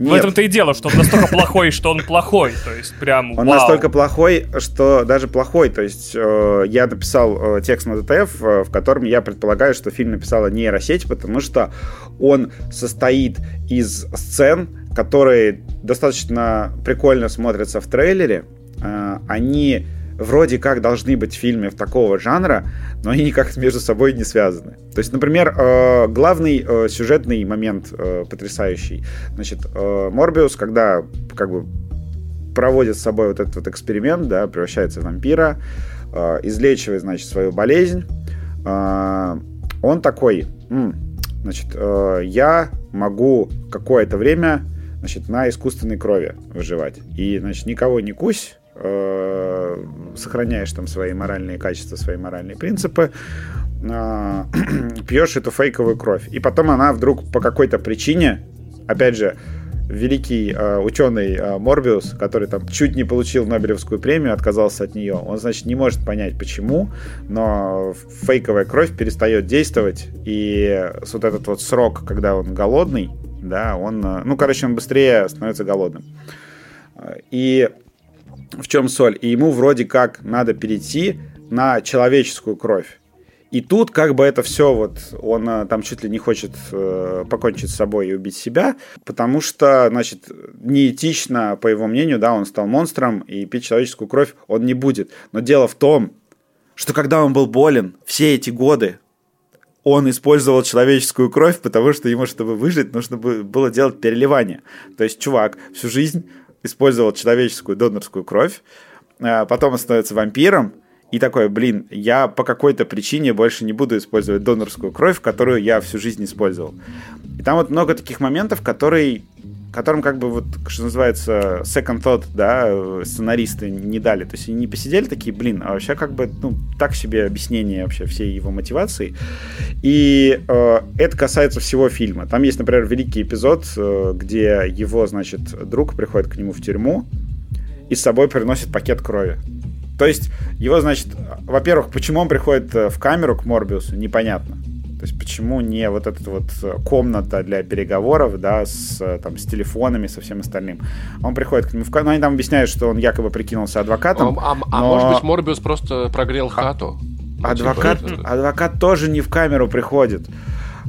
Нет. В этом-то и дело, что он настолько плохой, что он плохой. То есть, прям вау. Он настолько плохой, что даже плохой. То есть, я написал текст на ДТФ, в котором я предполагаю, что фильм написала нейросеть, потому что он состоит из сцен, которые достаточно прикольно смотрятся в трейлере. Они вроде как должны быть в фильме такого жанра, но они никак между собой не связаны. То есть, например, главный сюжетный момент потрясающий. Значит, Морбиус, когда как бы проводит с собой вот этот вот эксперимент, да, превращается в вампира, излечивает, значит, свою болезнь, он такой, значит, я могу какое-то время, значит, на искусственной крови выживать. И, значит, никого не кусь, сохраняешь там свои моральные качества, свои моральные принципы, пьешь эту фейковую кровь. И потом она вдруг по какой-то причине, опять же, великий ученый Морбиус, который там чуть не получил Нобелевскую премию, отказался от нее. Он, значит, не может понять, почему, но фейковая кровь перестает действовать. И вот этот вот срок, когда он голодный, да, он, ну, короче, он быстрее становится голодным. И в чем соль? И ему вроде как надо перейти на человеческую кровь. И тут как бы это все вот... Он там чуть ли не хочет покончить с собой и убить себя, потому что, значит, неэтично, по его мнению, да, он стал монстром, и пить человеческую кровь он не будет. Но дело в том, что когда он был болен все эти годы, он использовал человеческую кровь, потому что ему, чтобы выжить, нужно было делать переливание. То есть чувак всю жизнь использовал человеческую донорскую кровь, потом он становится вампиром, и такой, блин, я по какой-то причине больше не буду использовать донорскую кровь, которую я всю жизнь использовал. И там вот много таких моментов, которым как бы вот, что называется, second thought, да, сценаристы не дали. То есть они не посидели такие, блин, а вообще как бы, ну, так себе объяснение вообще всей его мотивации. И это касается всего фильма. Там есть, например, великий эпизод, где его, значит, друг приходит к нему в тюрьму и с собой приносит пакет крови. То есть его, значит, во-первых, почему он приходит в камеру к Морбиусу, непонятно. То есть почему не вот эта вот комната для переговоров, да, с телефонами, со всем остальным. Он приходит к нему в камеру, но они там объясняют, что он якобы прикинулся адвокатом. Может быть, Морбиус просто прогрел хату? Адвокат тоже не в камеру приходит.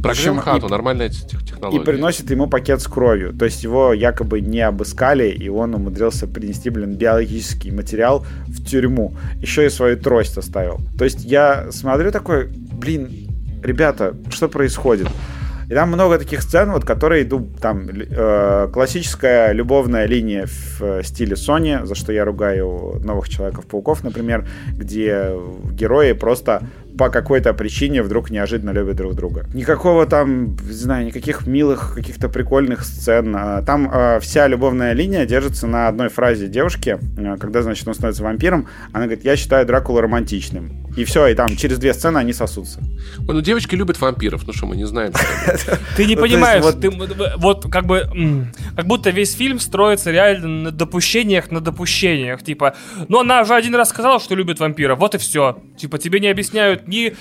Прогрел хату, нормальная технология. И приносит ему пакет с кровью. То есть его якобы не обыскали, и он умудрился принести, блин, биологический материал в тюрьму. Еще и свою трость оставил. То есть я смотрю такой, блин, ребята, что происходит? И там много таких сцен, вот, которые идут, там, классическая любовная линия в стиле Sony, за что я ругаю новых Человеков-пауков, например, где герои просто по какой-то причине вдруг неожиданно любят друг друга. Никакого там, не знаю, никаких милых, каких-то прикольных сцен. Там вся любовная линия держится на одной фразе девушки, когда, значит, он становится вампиром, она говорит, я считаю Дракулу романтичным. И все, и там через 2 сцены они сосутся. Ой, ну девочки любят вампиров, ну что, мы не знаем. Ты не понимаешь, вот как бы, как будто весь фильм строится реально на допущениях, Типа, ну она же один раз сказала, что любит вампиров, вот и все. Типа, тебе не объясняют ни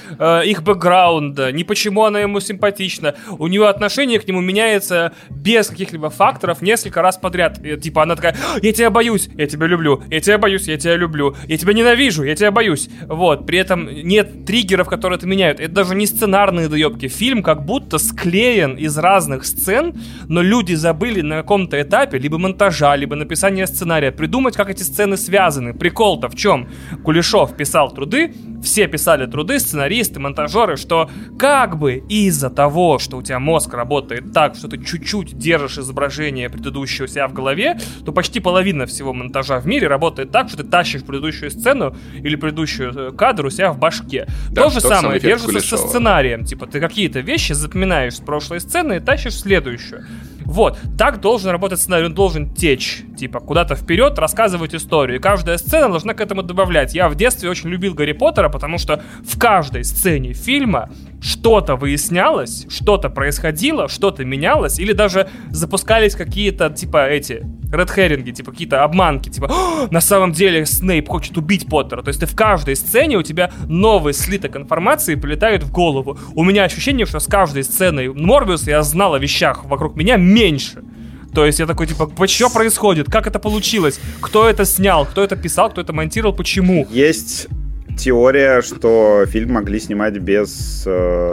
их бэкграунда, ни почему она ему симпатична. У нее отношение к нему меняется без каких-либо факторов несколько раз подряд. Типа она такая: я тебя боюсь, я тебя люблю, я тебя боюсь, я тебя люблю, я тебя ненавижу, я тебя боюсь. Вот, при этом нет триггеров, которые это меняют. Это даже не сценарные доебки. Фильм как будто склеен из разных сцен, но люди забыли на каком-то этапе либо монтажа, либо написания сценария придумать, как эти сцены связаны. Прикол-то в чем? Кулешов писал труды, все писали труды, сценаристы, монтажеры, что как бы из-за того, что у тебя мозг работает так, что ты чуть-чуть держишь изображение предыдущего у себя в голове, то почти половина всего монтажа в мире работает так, что ты тащишь предыдущую сцену или предыдущую кадр у себя в башке. Да, то же самое держится со сценарием. Типа ты какие-то вещи запоминаешь с прошлой сцены и тащишь в следующую. Вот, так должен работать сценарий, он должен течь, типа, куда-то вперед, рассказывать историю, и каждая сцена должна к этому добавлять. Я в детстве очень любил Гарри Поттера, потому что в каждой сцене фильма что-то выяснялось, что-то происходило, что-то менялось, или даже запускались какие-то, типа, эти, редхерринги, типа, какие-то обманки, типа, на самом деле Снейп хочет убить Поттера, то есть ты в каждой сцене, у тебя новый слиток информации прилетает в голову. У меня ощущение, что с каждой сценой Морбиуса я знал о вещах вокруг меня меньше. То есть я такой, типа, что происходит? Как это получилось? Кто это снял? Кто это писал? Кто это монтировал? Почему? Есть теория, что фильм могли снимать без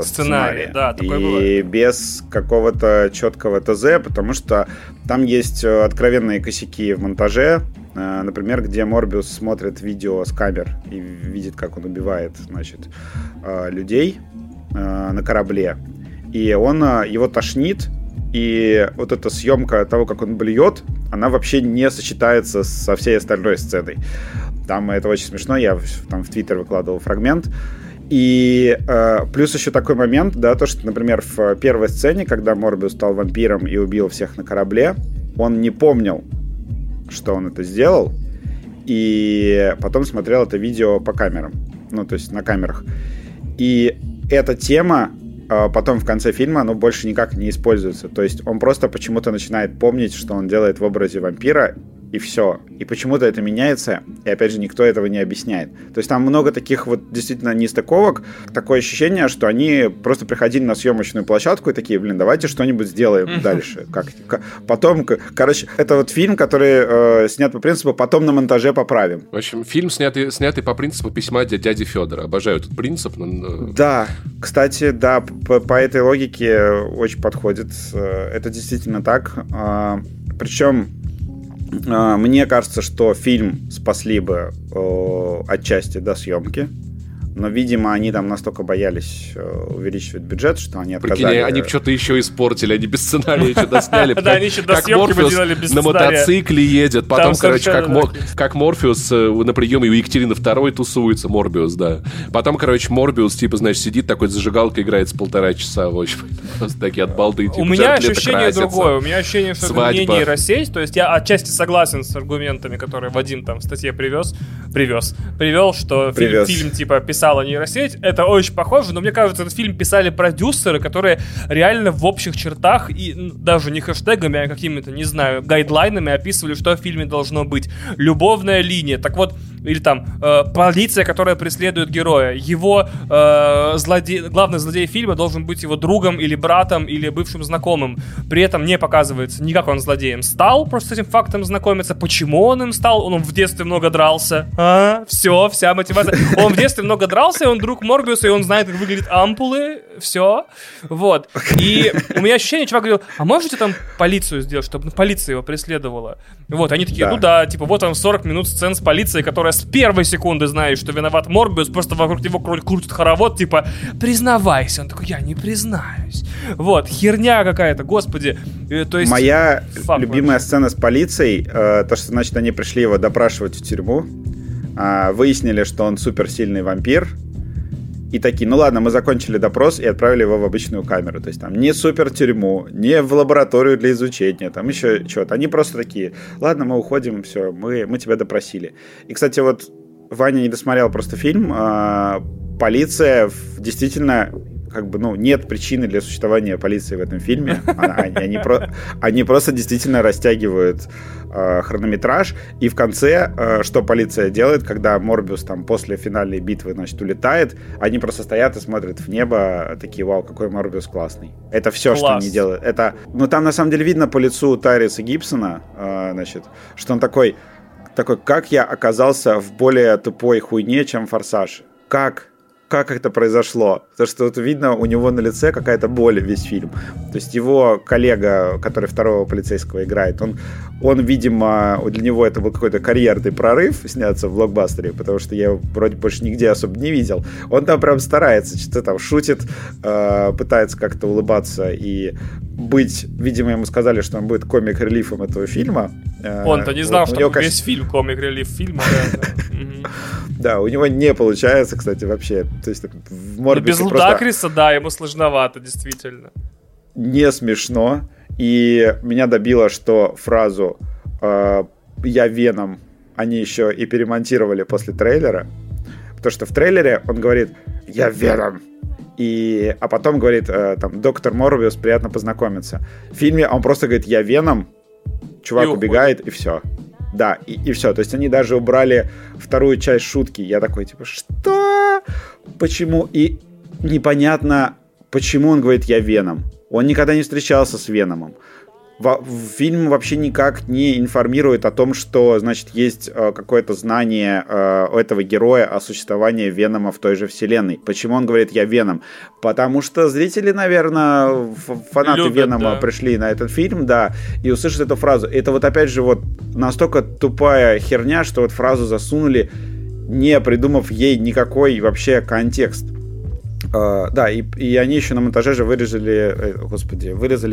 сценария. Да, такое было. И без какого-то четкого ТЗ, потому что там есть откровенные косяки в монтаже. Например, где Морбиус смотрит видео с камер и видит, как он убивает, значит, людей на корабле. И он, его тошнит. И вот эта съемка того, как он блюет, она вообще не сочетается со всей остальной сценой. Там это очень смешно, я там в Твиттер выкладывал фрагмент. И плюс еще такой момент, да, то, что, например, в первой сцене, когда Морбиус стал вампиром и убил всех на корабле, он не помнил, что он это сделал, и потом смотрел это видео по камерам, ну, то есть на камерах. И эта тема потом в конце фильма оно больше никак не используется. То есть он просто почему-то начинает помнить, что он делает в образе вампира, и все. И почему-то это меняется, и опять же никто этого не объясняет. То есть там много таких вот действительно нестыковок. Такое ощущение, что они просто приходили на съемочную площадку и такие, блин, давайте что-нибудь сделаем дальше. Потом, короче, это вот фильм, который снят по принципу «потом на монтаже поправим». В общем, фильм, снятый по принципу письма дяди Федора. Обожаю этот принцип. Да, кстати, да, по этой логике очень подходит. Это действительно так. Причем мне кажется, что фильм спасли бы отчасти до съемки, но, видимо, они там настолько боялись увеличивать бюджет, что они отказались. Прикинь, они что-то еще испортили, они без сценария еще досняли. Да, они еще до съемки поделали без сценария. На мотоцикле едет, потом, короче, как Морбиус на приеме у Екатерины II тусуется, Морбиус, да. Потом, короче, Морбиус, типа, значит, сидит такой с зажигалкой, играет с полтора часа, в общем, просто такие от балды. У меня ощущение другое, у меня ощущение, что это не нейросеть, то есть я отчасти согласен с аргументами, которые Вадим там в статье привел, что фильм, типа, нейросеть, это очень похоже, но мне кажется, этот фильм писали продюсеры, которые реально в общих чертах и даже не хэштегами, а какими-то, не знаю, гайдлайнами описывали, что в фильме должно быть. Любовная линия, так вот, или там полиция, которая преследует героя, его главный злодей фильма должен быть его другом или братом или бывшим знакомым. При этом не показывается ни как он злодеем стал, просто с этим фактом знакомиться, почему он им стал, он в детстве много дрался, все, вся мотивация, он в детстве много дрался, и он друг Морбиуса, и он знает, как выглядят ампулы, все, вот. И у меня ощущение, чувак говорил, а можете там полицию сделать, чтобы полиция его преследовала? Вот, они такие, да. Ну да, типа, вот там 40 минут сцен с полицией, которая с первой секунды знает, что виноват Морбиус, просто вокруг него крутит хоровод, типа, признавайся. Он такой, я не признаюсь. Вот, херня какая-то, господи. То есть, моя любимая сцена с полицией, то, что, значит, они пришли его допрашивать в тюрьму, выяснили, что он суперсильный вампир, и такие, ну ладно, мы закончили допрос и отправили его в обычную камеру. То есть там не супер тюрьму, не в лабораторию для изучения, там еще что-то. Они просто такие, ладно, мы уходим, все, мы тебя допросили. И, кстати, вот Ваня не досмотрел просто фильм. Полиция действительно как бы, ну, нет причины для существования полиции в этом фильме. Они просто действительно растягивают хронометраж. И в конце, что полиция делает, когда Морбиус там после финальной битвы, значит, улетает, они просто стоят и смотрят в небо, такие: вау, какой Морбиус классный. Это все, что они делают. Это, ну, там на самом деле видно по лицу Тариса Гибсона, значит, что он такой, как я оказался в более тупой хуйне, чем «Форсаж». Как это произошло? Потому что вот видно, у него на лице какая-то боль весь фильм. То есть его коллега, который второго полицейского играет, он, видимо, для него это был какой-то карьерный прорыв сняться в блокбастере, потому что я его вроде больше нигде особо не видел. Он там прям старается, что-то там шутит, пытается как-то улыбаться и быть... Видимо, ему сказали, что он будет комик-релифом этого фильма. Он-то не знал, вот, что него, весь фильм комик-релиф фильма. Да, у него не получается, кстати, вообще. То есть в Морбиусе без Лудакриса, да, ему сложновато, действительно. Не смешно. И меня добило, что фразу «я Веном» они еще и перемонтировали после трейлера. Потому что в трейлере он говорит «я Веном». А потом говорит там «доктор Морбиус, приятно познакомиться». В фильме он просто говорит «я Веном», чувак убегает и все. Да, и все. То есть они даже убрали вторую часть шутки. Я такой, типа, что? Почему? И непонятно, почему он говорит «я Веном». Он никогда не встречался с Веномом. Фильм вообще никак не информирует о том, что, значит, есть какое-то знание у этого героя о существовании Венома в той же вселенной. Почему он говорит «я Веном»? Потому что зрители, наверное, фанаты любят, Венома, да, пришли на этот фильм, да, и услышат эту фразу. Это вот опять же вот настолько тупая херня, что вот фразу засунули, не придумав ей никакой вообще контекст. Да, и они еще на монтаже же вырезали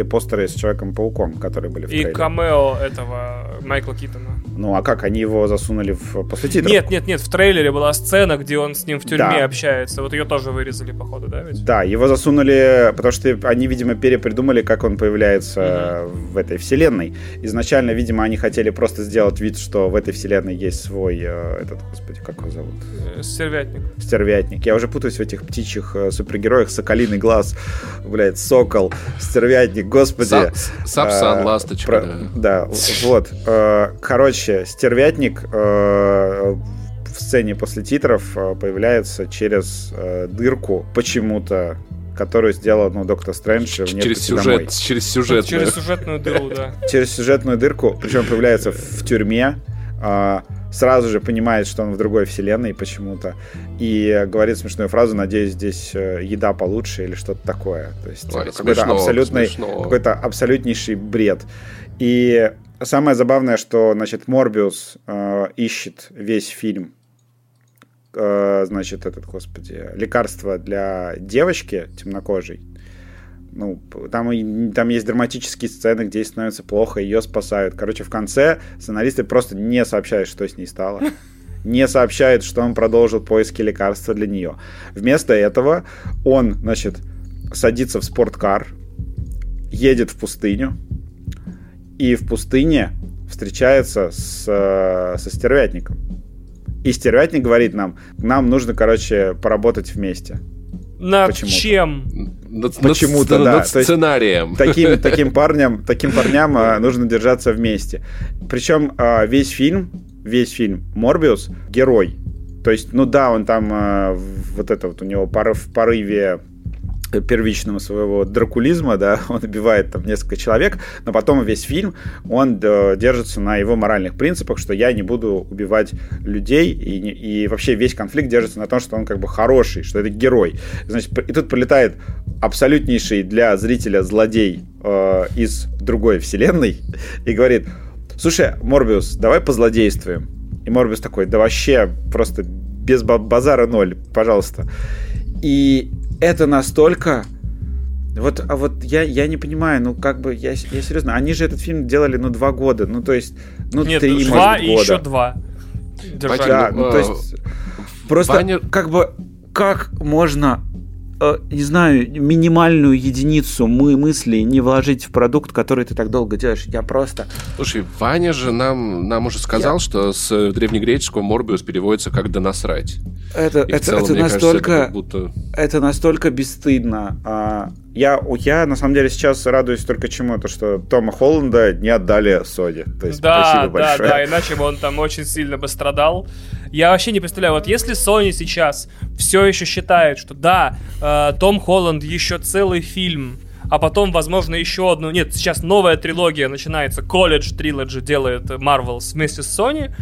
постеры с Человеком-пауком, которые были в трейлере. И камео этого Майкла Китона. Ну, а как, они его засунули после титров? Нет, в трейлере была сцена, где он с ним в тюрьме, да, общается. Вот ее тоже вырезали, походу, да, ведь? Да, его засунули, потому что они, видимо, перепридумали, как он появляется в этой вселенной. Изначально, видимо, они хотели просто сделать вид, что в этой вселенной есть свой, как его зовут? Стервятник. Я уже путаюсь в этих птичьих супергероях: соколиный глаз, блядь, сокол, стервятник, господи. Сапсан, ласточка. Да, вот. Короче, стервятник в сцене после титров появляется через дырку почему-то, которую сделал, ну, Доктор Стрэндж в «Небытии домой». Через сюжетную дыру, да. Через сюжетную дырку, причем появляется в тюрьме. Сразу же понимает, что он в другой вселенной почему-то, и говорит смешную фразу: «Надеюсь, здесь еда получше» или что-то такое. То есть какой-то абсолютнейший бред. И самое забавное, что, значит, Морбиус ищет весь фильм, значит, лекарство для девочки темнокожей. Ну, там есть драматические сцены, где ей становится плохо, ее спасают. Короче, в конце сценаристы просто не сообщают, что с ней стало. Не сообщают, что он продолжил поиски лекарства для нее. Вместо этого он, значит, садится в спорткар, едет в пустыню, и в пустыне встречается со стервятником. И стервятник говорит нам нужно, короче, поработать вместе. Над чем? Почему-то, да. Над сценарием. Таким парням нужно держаться вместе. Причем весь фильм Морбиус — герой. То есть, ну да, он там у него в порыве первичного своего дракулизма, да, он убивает там несколько человек, но потом весь фильм он держится на его моральных принципах, что я не буду убивать людей, и вообще весь конфликт держится на том, что он как бы хороший, что это герой. Значит, и тут прилетает абсолютнейший для зрителя злодей из другой вселенной и говорит: слушай, Морбиус, давай позлодействуем. И Морбиус такой: да вообще просто без базара ноль, пожалуйста. И это настолько... Вот я не понимаю, ну как бы, я серьезно, они же этот фильм делали, 2 года, ну то есть, 3 года. И еще 2. Да, ну то есть, просто как бы, как можно не знаю, минимальную единицу мысли не вложить в продукт, который ты так долго делаешь. Я просто... Слушай, Ваня же нам уже сказал, что с древнегреческого Морбиус переводится как «донасрать». Это настолько бесстыдно. Я на самом деле сейчас радуюсь только чему? То, что Тома Холланда не отдали Sony. То есть, спасибо большое. Да, иначе бы он там очень сильно бы страдал. Я вообще не представляю, вот если Sony сейчас все еще считает, что да, Том Холланд еще целый фильм, а потом, возможно, еще одну... Нет, сейчас новая трилогия начинается, College Trilogy делает Marvel вместе с Sony,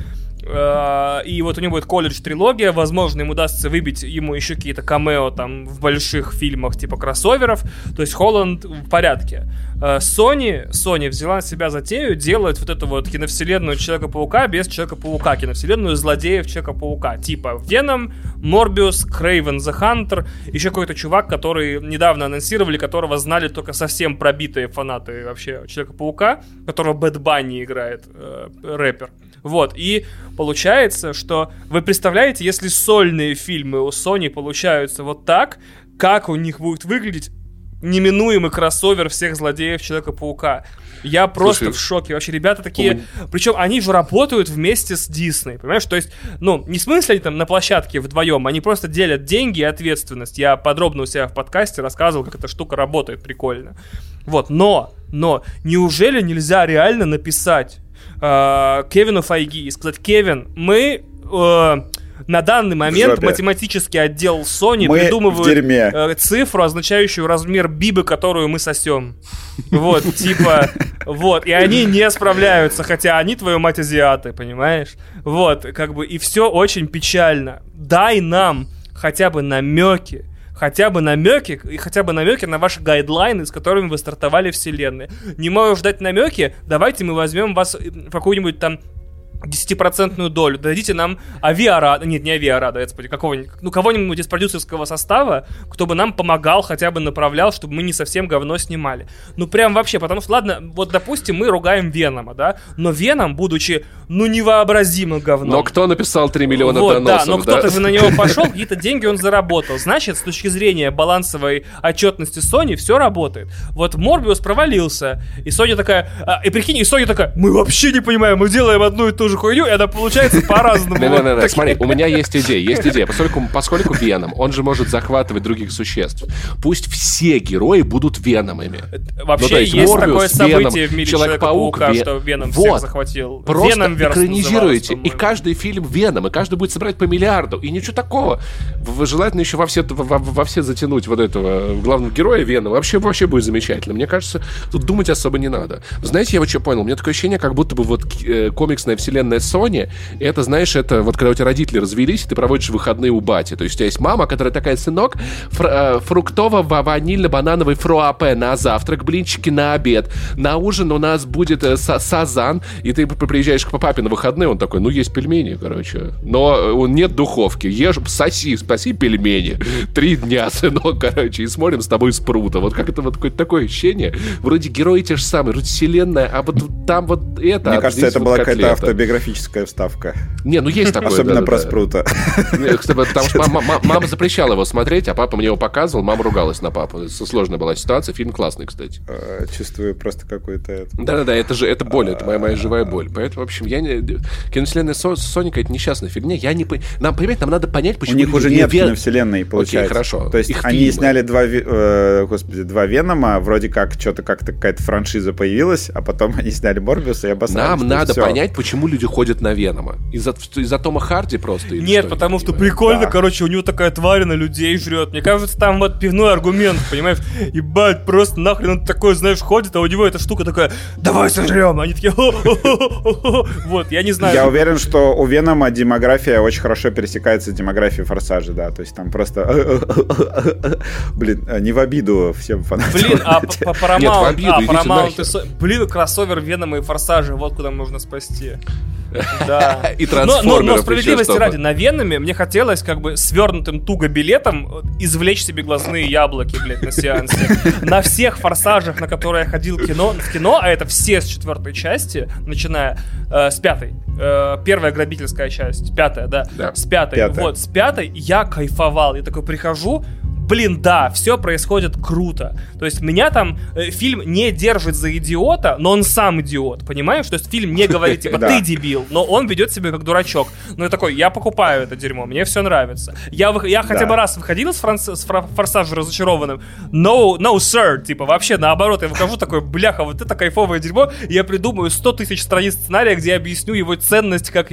и вот у него будет колледж-трилогия, возможно, ему удастся выбить ему еще какие-то камео там в больших фильмах типа кроссоверов, то есть Холланд в порядке. Sony взяла на себя затею делать вот эту вот киновселенную Человека-паука без Человека-паука, киновселенную злодеев Человека-паука, типа Веном, Морбиус, Крейвен the Hunter, еще какой-то чувак, который недавно анонсировали, которого знали только совсем пробитые фанаты вообще Человека-паука, которого Бэд Банни играет, рэпер. Вот, и получается, что вы представляете, если сольные фильмы у Sony получаются вот так, как у них будет выглядеть неминуемый кроссовер всех злодеев Человека-паука. Я просто в шоке. Вообще, ребята такие... Причем они же работают вместе с Дисней, понимаешь? То есть, не в смысле они там на площадке вдвоем, они просто делят деньги и ответственность. Я подробно у себя в подкасте рассказывал, как эта штука работает прикольно. Вот, но неужели нельзя реально написать Кевину Файги и сказать: Кевин, мы на данный момент математический отдел Sony придумывает цифру, означающую размер бибы, которую мы сосем. Вот, типа, вот. И они не справляются, хотя они, твою мать, азиаты, понимаешь? Вот, как бы, и все очень печально. Дай нам хотя бы намеки. Хотя бы намеки на ваши гайдлайны, с которыми вы стартовали вселенной. Не могу ждать намеки, давайте мы возьмем вас в какую-нибудь там 10% долю. Дадите нам авиарада. Нет, не авиарада, кого-нибудь из продюсерского состава, кто бы нам помогал, хотя бы направлял, чтобы мы не совсем говно снимали. Ну, прям вообще, потому что, ладно, вот, допустим, мы ругаем Венома, да? Но Веном, будучи, невообразимо говном... Но кто написал 3 миллиона доносов, да? Но кто-то же на него пошел, какие-то деньги он заработал. Значит, с точки зрения балансовой отчетности Sony все работает. Вот Морбиус провалился, и Sony такая... И прикинь, и Sony такая: мы вообще не понимаем, мы делаем одну и ту же хуйню, и она получается по-разному. Да, смотри, у меня есть идея. Поскольку Веном, он же может захватывать других существ. Пусть все герои будут Веномами. Вообще есть такое событие в мире Человека-паука, что Веном всех захватил. Просто экранизируете, и каждый фильм Веном, и каждый будет собирать по миллиарду, и ничего такого. Желательно еще во все затянуть вот этого главного героя Венома. Вообще будет замечательно. Мне кажется, тут думать особо не надо. Знаете, я вот что понял? У меня такое ощущение, как будто бы вот комиксная вселенная Sony, это, знаешь, это вот когда у тебя родители развелись, и ты проводишь выходные у бати. То есть у тебя есть мама, которая такая: сынок, фруктово-ванильно-банановый фруаппе на завтрак, блинчики на обед, на ужин у нас будет сазан, и ты приезжаешь к папе на выходные, он такой: ну, есть пельмени, короче, но нет духовки, ешь, спаси пельмени, 3 дня, сынок, короче, и смотрим с тобой Спрута. Вот как это, вот какое-то такое ощущение, вроде герои те же самые, вроде вселенная, а вот там вот это... Мне кажется, это вот была какая-то автобиографическая вставка. Не, есть такое. Особенно про Спрута. Потому что мама запрещала его смотреть, а папа мне его показывал, мама ругалась на папу. Сложная была ситуация, фильм классный, кстати. Чувствую просто какой-то... Да-да-да, это же боль, это моя живая боль. Поэтому, в общем, я не... Киновселенная Sony какая-то несчастная фигня. Я не... Нам, понимаете, нам надо понять, почему... У них уже нет киновселенной, получается. Окей, хорошо. То есть они сняли два Венома, вроде как что-то как-то какая-то франшиза появилась, а потом они сняли Морбиуса и обоссались. Нам надо понять, почему люди ходят на Венома. Из-за Тома Харди просто? Нет, потому что прикольно, короче, у него такая тварь на людей жрет. Мне кажется, там вот пивной аргумент, понимаешь? Ебать, просто нахрен он такой, знаешь, ходит, а у него эта штука такая: давай сожрем. Они такие: вот, я не знаю. Я уверен, что у Венома демография очень хорошо пересекается с демографией Форсажа, да. То есть там просто... Блин, не в обиду всем фанатам. Блин, а по Paramount... Блин, кроссовер Венома и Форсажа, вот куда нужно спасти. Да. И трансформеров. Но справедливости ради, на Веноме мне хотелось как бы свернутым туго билетом извлечь себе глазные яблоки, блядь, на сеансе. На всех Форсажах, на которые я ходил в кино, а это все с 4-й части, начиная с 5-й. Первая грабительская часть, 5-я, да. С 5-й. Вот, с 5-й я кайфовал. Я такой прихожу: блин, да, все происходит круто. То есть меня там фильм не держит за идиота, но он сам идиот, понимаешь? То есть фильм не говорит, типа, ты дебил, но он ведет себя как дурачок. Ну я такой, я покупаю это дерьмо, мне все нравится. Я хотя бы раз выходил с «Форсажа» разочарованным. No, sir, типа, вообще наоборот. Я выхожу такой, бляха, вот это кайфовое дерьмо. Я придумаю 100 тысяч страниц сценария, где я объясню его ценность как,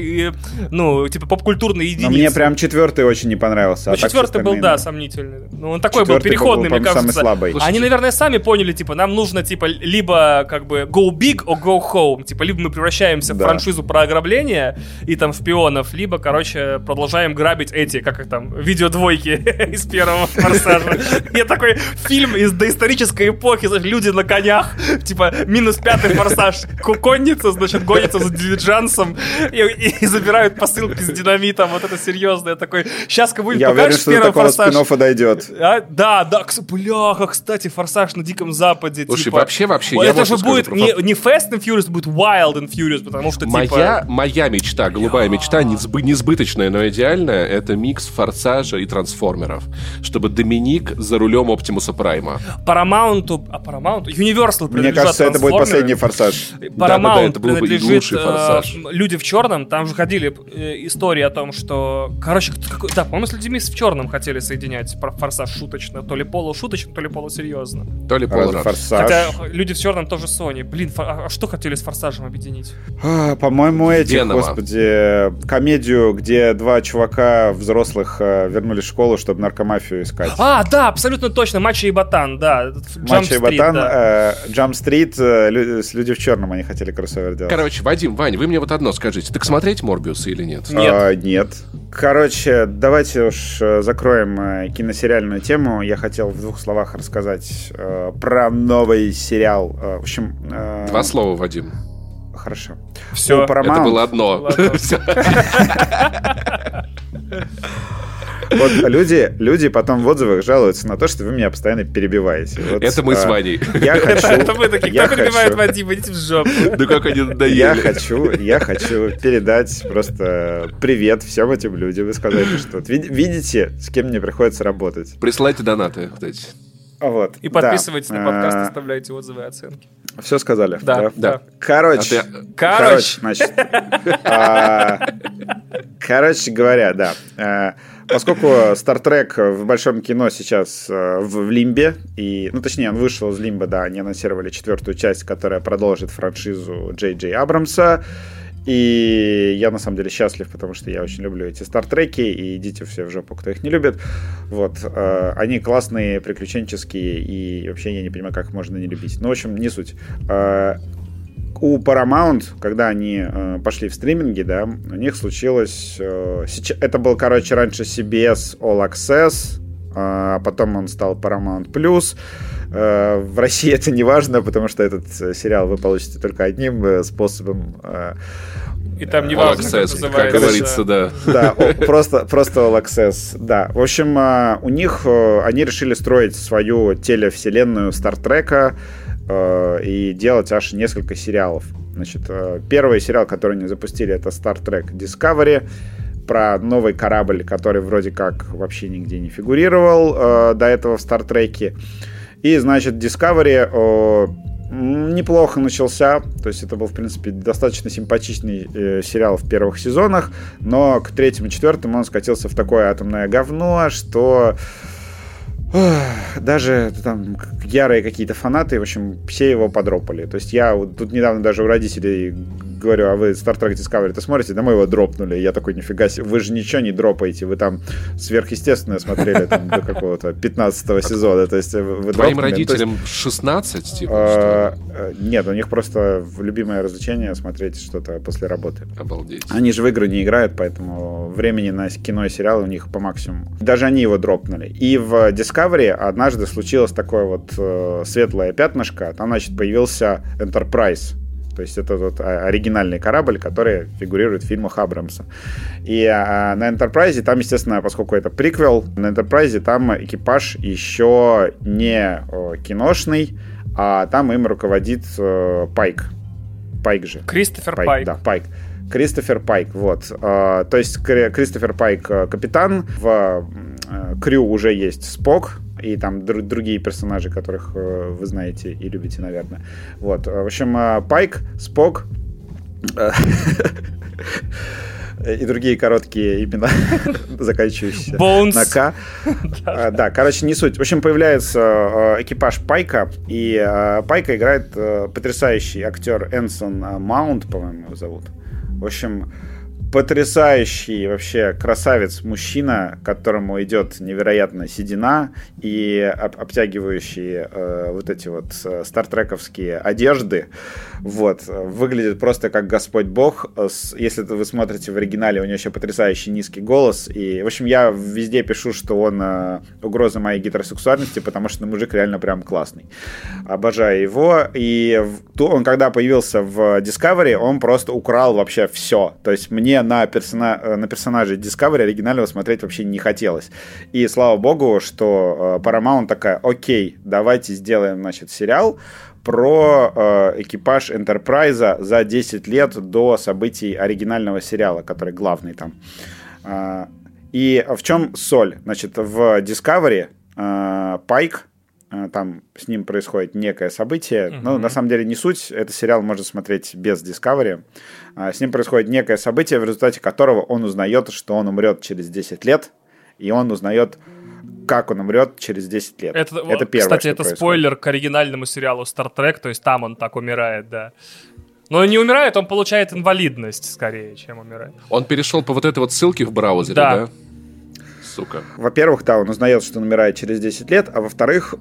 ну, типа, попкультурной единицы. Но мне прям 4-й очень не понравился. Ну, 4-й был, да, сомнительный. Ну, он такой был переходный, мне кажется. Они, наверное, сами поняли, типа, нам нужно, типа, либо, как бы, go big or go home. Типа, либо мы превращаемся в франшизу про ограбление и, там, в пионов, либо, короче, продолжаем грабить эти, как их там, видеодвойки из первого «Форсажа». Я такой, фильм из доисторической эпохи, люди на конях, типа, минус 5-й «Форсаж», конница, значит, гонится за дилижансом и забирают посылки с динамитом, вот это серьезно. Я такой, сейчас как будем покажешь первый «Форсаж». Я уверен, что до такого спин-оффа дойдет. А? Да, бляха, кстати, «Форсаж» на Диком Западе. Слушай, типа, вообще, я это же будет не Fast and Furious, будет Wild and Furious, потому что, моя, типа... Моя мечта, голубая мечта, несбыточная, но идеальная, это микс «Форсажа» и «Трансформеров», чтобы Доминик за рулем «Оптимуса Прайма». Paramount, Universal принадлежат «Трансформеры». Мне кажется, это будет последний «Форсаж». Да, это был бы и лучший «Форсаж». «Люди в черном», там же ходили истории о том, что... Короче, да, по-моему, с «Людьми в черном» хотели соединять «Форсаж» шуточно, то ли полушуточно, то ли полусерьезно. То ли полуфорсаж. Хотя «Люди в черном» тоже Sony. Блин, а что хотели с «Форсажем» объединить? По-моему, господи, комедию, где два чувака взрослых вернулись в школу, чтобы наркомафию искать. А, да, абсолютно точно, «Мачо и Ботан», да. «Мачо и Ботан», «Джамп-стрит», с «Люди в черном» они хотели кроссовер делать. Короче, Вадим, Вань, вы мне вот одно скажите, так смотреть «Морбиуса» или нет? Нет. Короче, давайте уж закроем киносериальную тему. Я хотел в 2 словах рассказать про новый сериал. В общем... 2 слова, Вадим. Хорошо. Все, это было одно. Вот люди потом в отзывах жалуются на то, что вы меня постоянно перебиваете. Вот, это мы с Ваней. Это мы такие, кто перебивает Вадима, идите в жопу. Ну как они надоели. Я хочу передать просто привет всем этим людям и сказать, что видите, с кем мне приходится работать. Присылайте донаты, кстати. Вот, и подписывайтесь на подкаст, оставляйте отзывы и оценки. Все сказали? Да. Короче говоря, да. Поскольку Star Trek в большом кино сейчас в лимбе, и, ну, точнее, он вышел из лимба, да, они анонсировали 4-ю часть, которая продолжит франшизу Джей Джей Абрамса. И я, на самом деле, счастлив, потому что я очень люблю эти стартреки, и идите все в жопу, кто их не любит. Вот. Они классные, приключенческие, и вообще я не понимаю, как их можно не любить. Ну, в общем, не суть. У Paramount, когда они пошли в стриминги, да, у них случилось... Это был, короче, раньше CBS All Access, а потом он стал Paramount+. В России это не важно, потому что этот сериал вы получите только одним способом. И там не важно, как говорится, да. Да, просто All Access, да. В общем, у них, они решили строить свою телевселенную Стартрека и делать аж несколько сериалов. Значит, первый сериал, который они запустили, это Star Trek Discovery, про новый корабль, который вроде как вообще нигде не фигурировал до этого в Стартреке. И, значит, Discovery неплохо начался. То есть это был, в принципе, достаточно симпатичный сериал в первых сезонах. Но к 3-му, 4-му он скатился в такое атомное говно, что... Даже там ярые какие-то фанаты, в общем, все его подропали. То есть я вот тут недавно даже у родителей говорю, а вы Star Trek Discovery-то смотрите? Да мы его дропнули. Я такой, нифига себе, вы же ничего не дропаете. Вы там сверхъестественное смотрели там, до какого-то 15-го сезона. То есть, вы твоим родителям то есть, 16? Типа, нет, у них просто любимое развлечение смотреть что-то после работы. Обалдеть. Они же в игры не играют, поэтому времени на кино и сериалы у них по максимуму. Даже они его дропнули. И в Discovery однажды случилось такое вот светлое пятнышко. Там, значит, появился Enterprise. То есть это тот оригинальный корабль, который фигурирует в фильмах Абрамса. И на Enterprise там, естественно, поскольку это приквел, на Enterprise там экипаж еще не киношный, а там им руководит Пайк. Пайк же. Кристофер Пайк. Да, Пайк. Кристофер Пайк, вот. То есть Кристофер Пайк капитан, в крю уже есть Спок, и там другие персонажи, которых вы знаете и любите, наверное. Вот. В общем, Пайк, Спок и другие короткие имена, заканчивающиеся на К. Да, короче, не суть. В общем, появляется экипаж Пайка, и Пайка играет потрясающий актер Энсон Маунт, по-моему, его зовут. В общем, потрясающий вообще красавец-мужчина, которому идет невероятная седина и обтягивающие вот эти вот стартрековские одежды. Вот. Выглядит просто как Господь Бог. Если вы смотрите в оригинале, у него еще потрясающий низкий голос. И, в общем, я везде пишу, что он угроза моей гетеросексуальности, потому что мужик реально прям классный. Обожаю его. И он, когда появился в Discovery, он просто украл вообще все. То есть мне на персонажей Discovery оригинального смотреть вообще не хотелось. И слава богу, что Paramount такая: окей, давайте сделаем, значит, сериал про экипаж Энтерпрайза за 10 лет до событий оригинального сериала, который главный там. И в чем соль? Значит, в Discovery Пайк, там с ним происходит некое событие, но на самом деле не суть, этот сериал можно смотреть без Discovery. С ним происходит некое событие, в результате которого он узнает, что он умрет через 10 лет, и он узнает, как он умрет через 10 лет. Это первое, кстати, это происходит. Спойлер к оригинальному сериалу Star Trek, то есть там он так умирает, да. Но он не умирает, он получает инвалидность скорее, чем умирает. Он перешел по вот этой вот ссылке в браузере, да? Сука. Во-первых, да, он узнает, что он умирает через 10 лет, а во-вторых,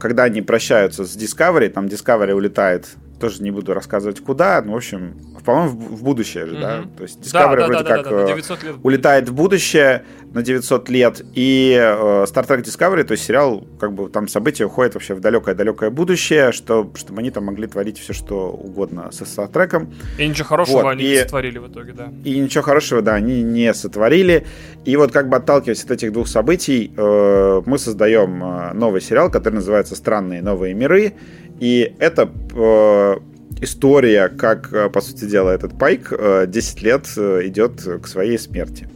когда они прощаются с Discovery, там Discovery улетает, тоже не буду рассказывать куда, но, в общем, по-моему, в будущее же, да? То есть Discovery улетает в будущее на 900 лет, и Star Trek Discovery, то есть сериал, как бы там события уходят вообще в далекое-далекое будущее, чтобы они там могли творить все, что угодно со Star Trek'ом. И ничего хорошего они не сотворили в итоге, да. И ничего хорошего, да, они не сотворили. И вот как бы отталкиваясь от этих двух событий, мы создаем новый сериал, который называется «Странные новые миры», и это... история, как, по сути дела, этот Пайк 10 лет идет к своей смерти,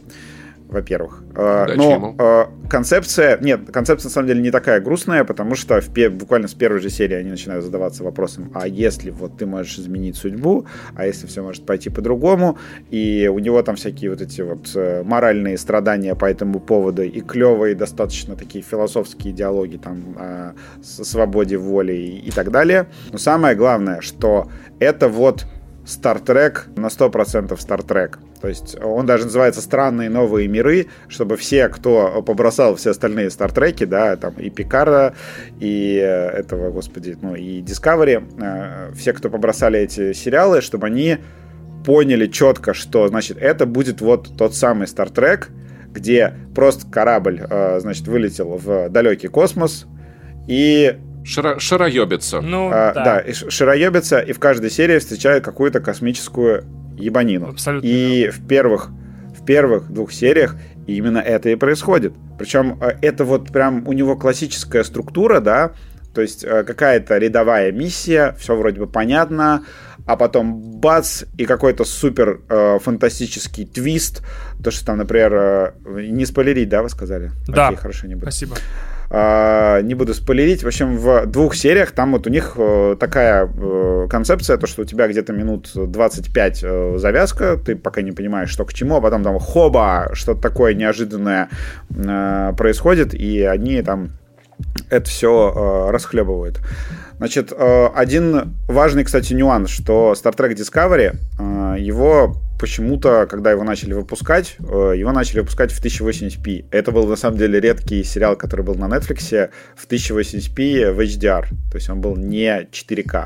во-первых. Но концепция... Нет, концепция, на самом деле, не такая грустная, потому что буквально с первой же серии они начинают задаваться вопросом, а если вот ты можешь изменить судьбу, а если все может пойти по-другому, и у него там всякие вот эти вот моральные страдания по этому поводу, и клевые достаточно такие философские диалоги там о свободе воли и так далее. Но самое главное, что это вот Star Trek на 100% Star Trek. То есть он даже называется «Странные новые миры», чтобы все, кто побросал все остальные стартреки, да, там и Пикара, и этого, господи, ну и Discovery, все, кто побросали эти сериалы, чтобы они поняли четко, что, значит, это будет вот тот самый стартрек, где просто корабль, значит, вылетел в далекий космос и... Шароебится. Ну, да. Да, шароебится, и в каждой серии встречают какую-то космическую ебанину. Абсолютно. И в первых двух сериях именно это и происходит. Причем это вот прям у него классическая структура, да, то есть какая-то рядовая миссия, все вроде бы понятно, а потом бац, и какой-то супер фантастический твист, то, что там, например, не спойлерить, да, вы сказали? Да. Окей, хорошо, не буду. Спасибо. Не буду спойлерить. В общем, в двух сериях там вот у них такая концепция, то, что у тебя где-то минут 25 завязка, ты пока не понимаешь, что к чему, а потом там хоба, что-то такое неожиданное происходит, и они там это все расхлебывают. Значит, один важный, кстати, нюанс, что Star Trek Discovery, его почему-то, когда его начали выпускать в 1080p. Это был, на самом деле, редкий сериал, который был на Netflix в 1080p в HDR. То есть он был не 4К.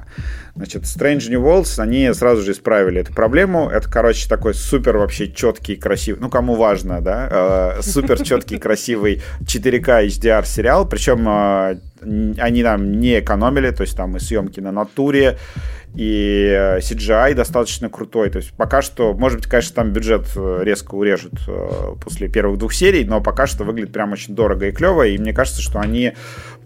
Значит, Strange New Worlds, они сразу же исправили эту проблему. Это, короче, такой супер вообще четкий, красивый, ну, кому важно, да, супер четкий, красивый 4К HDR сериал. Причем они там не экономили, то есть там и съемки на натуре, и CGI достаточно крутой. То есть пока что, может быть, конечно, там бюджет резко урежут после первых двух серий, но пока что выглядит прям очень дорого и клево, и мне кажется, что они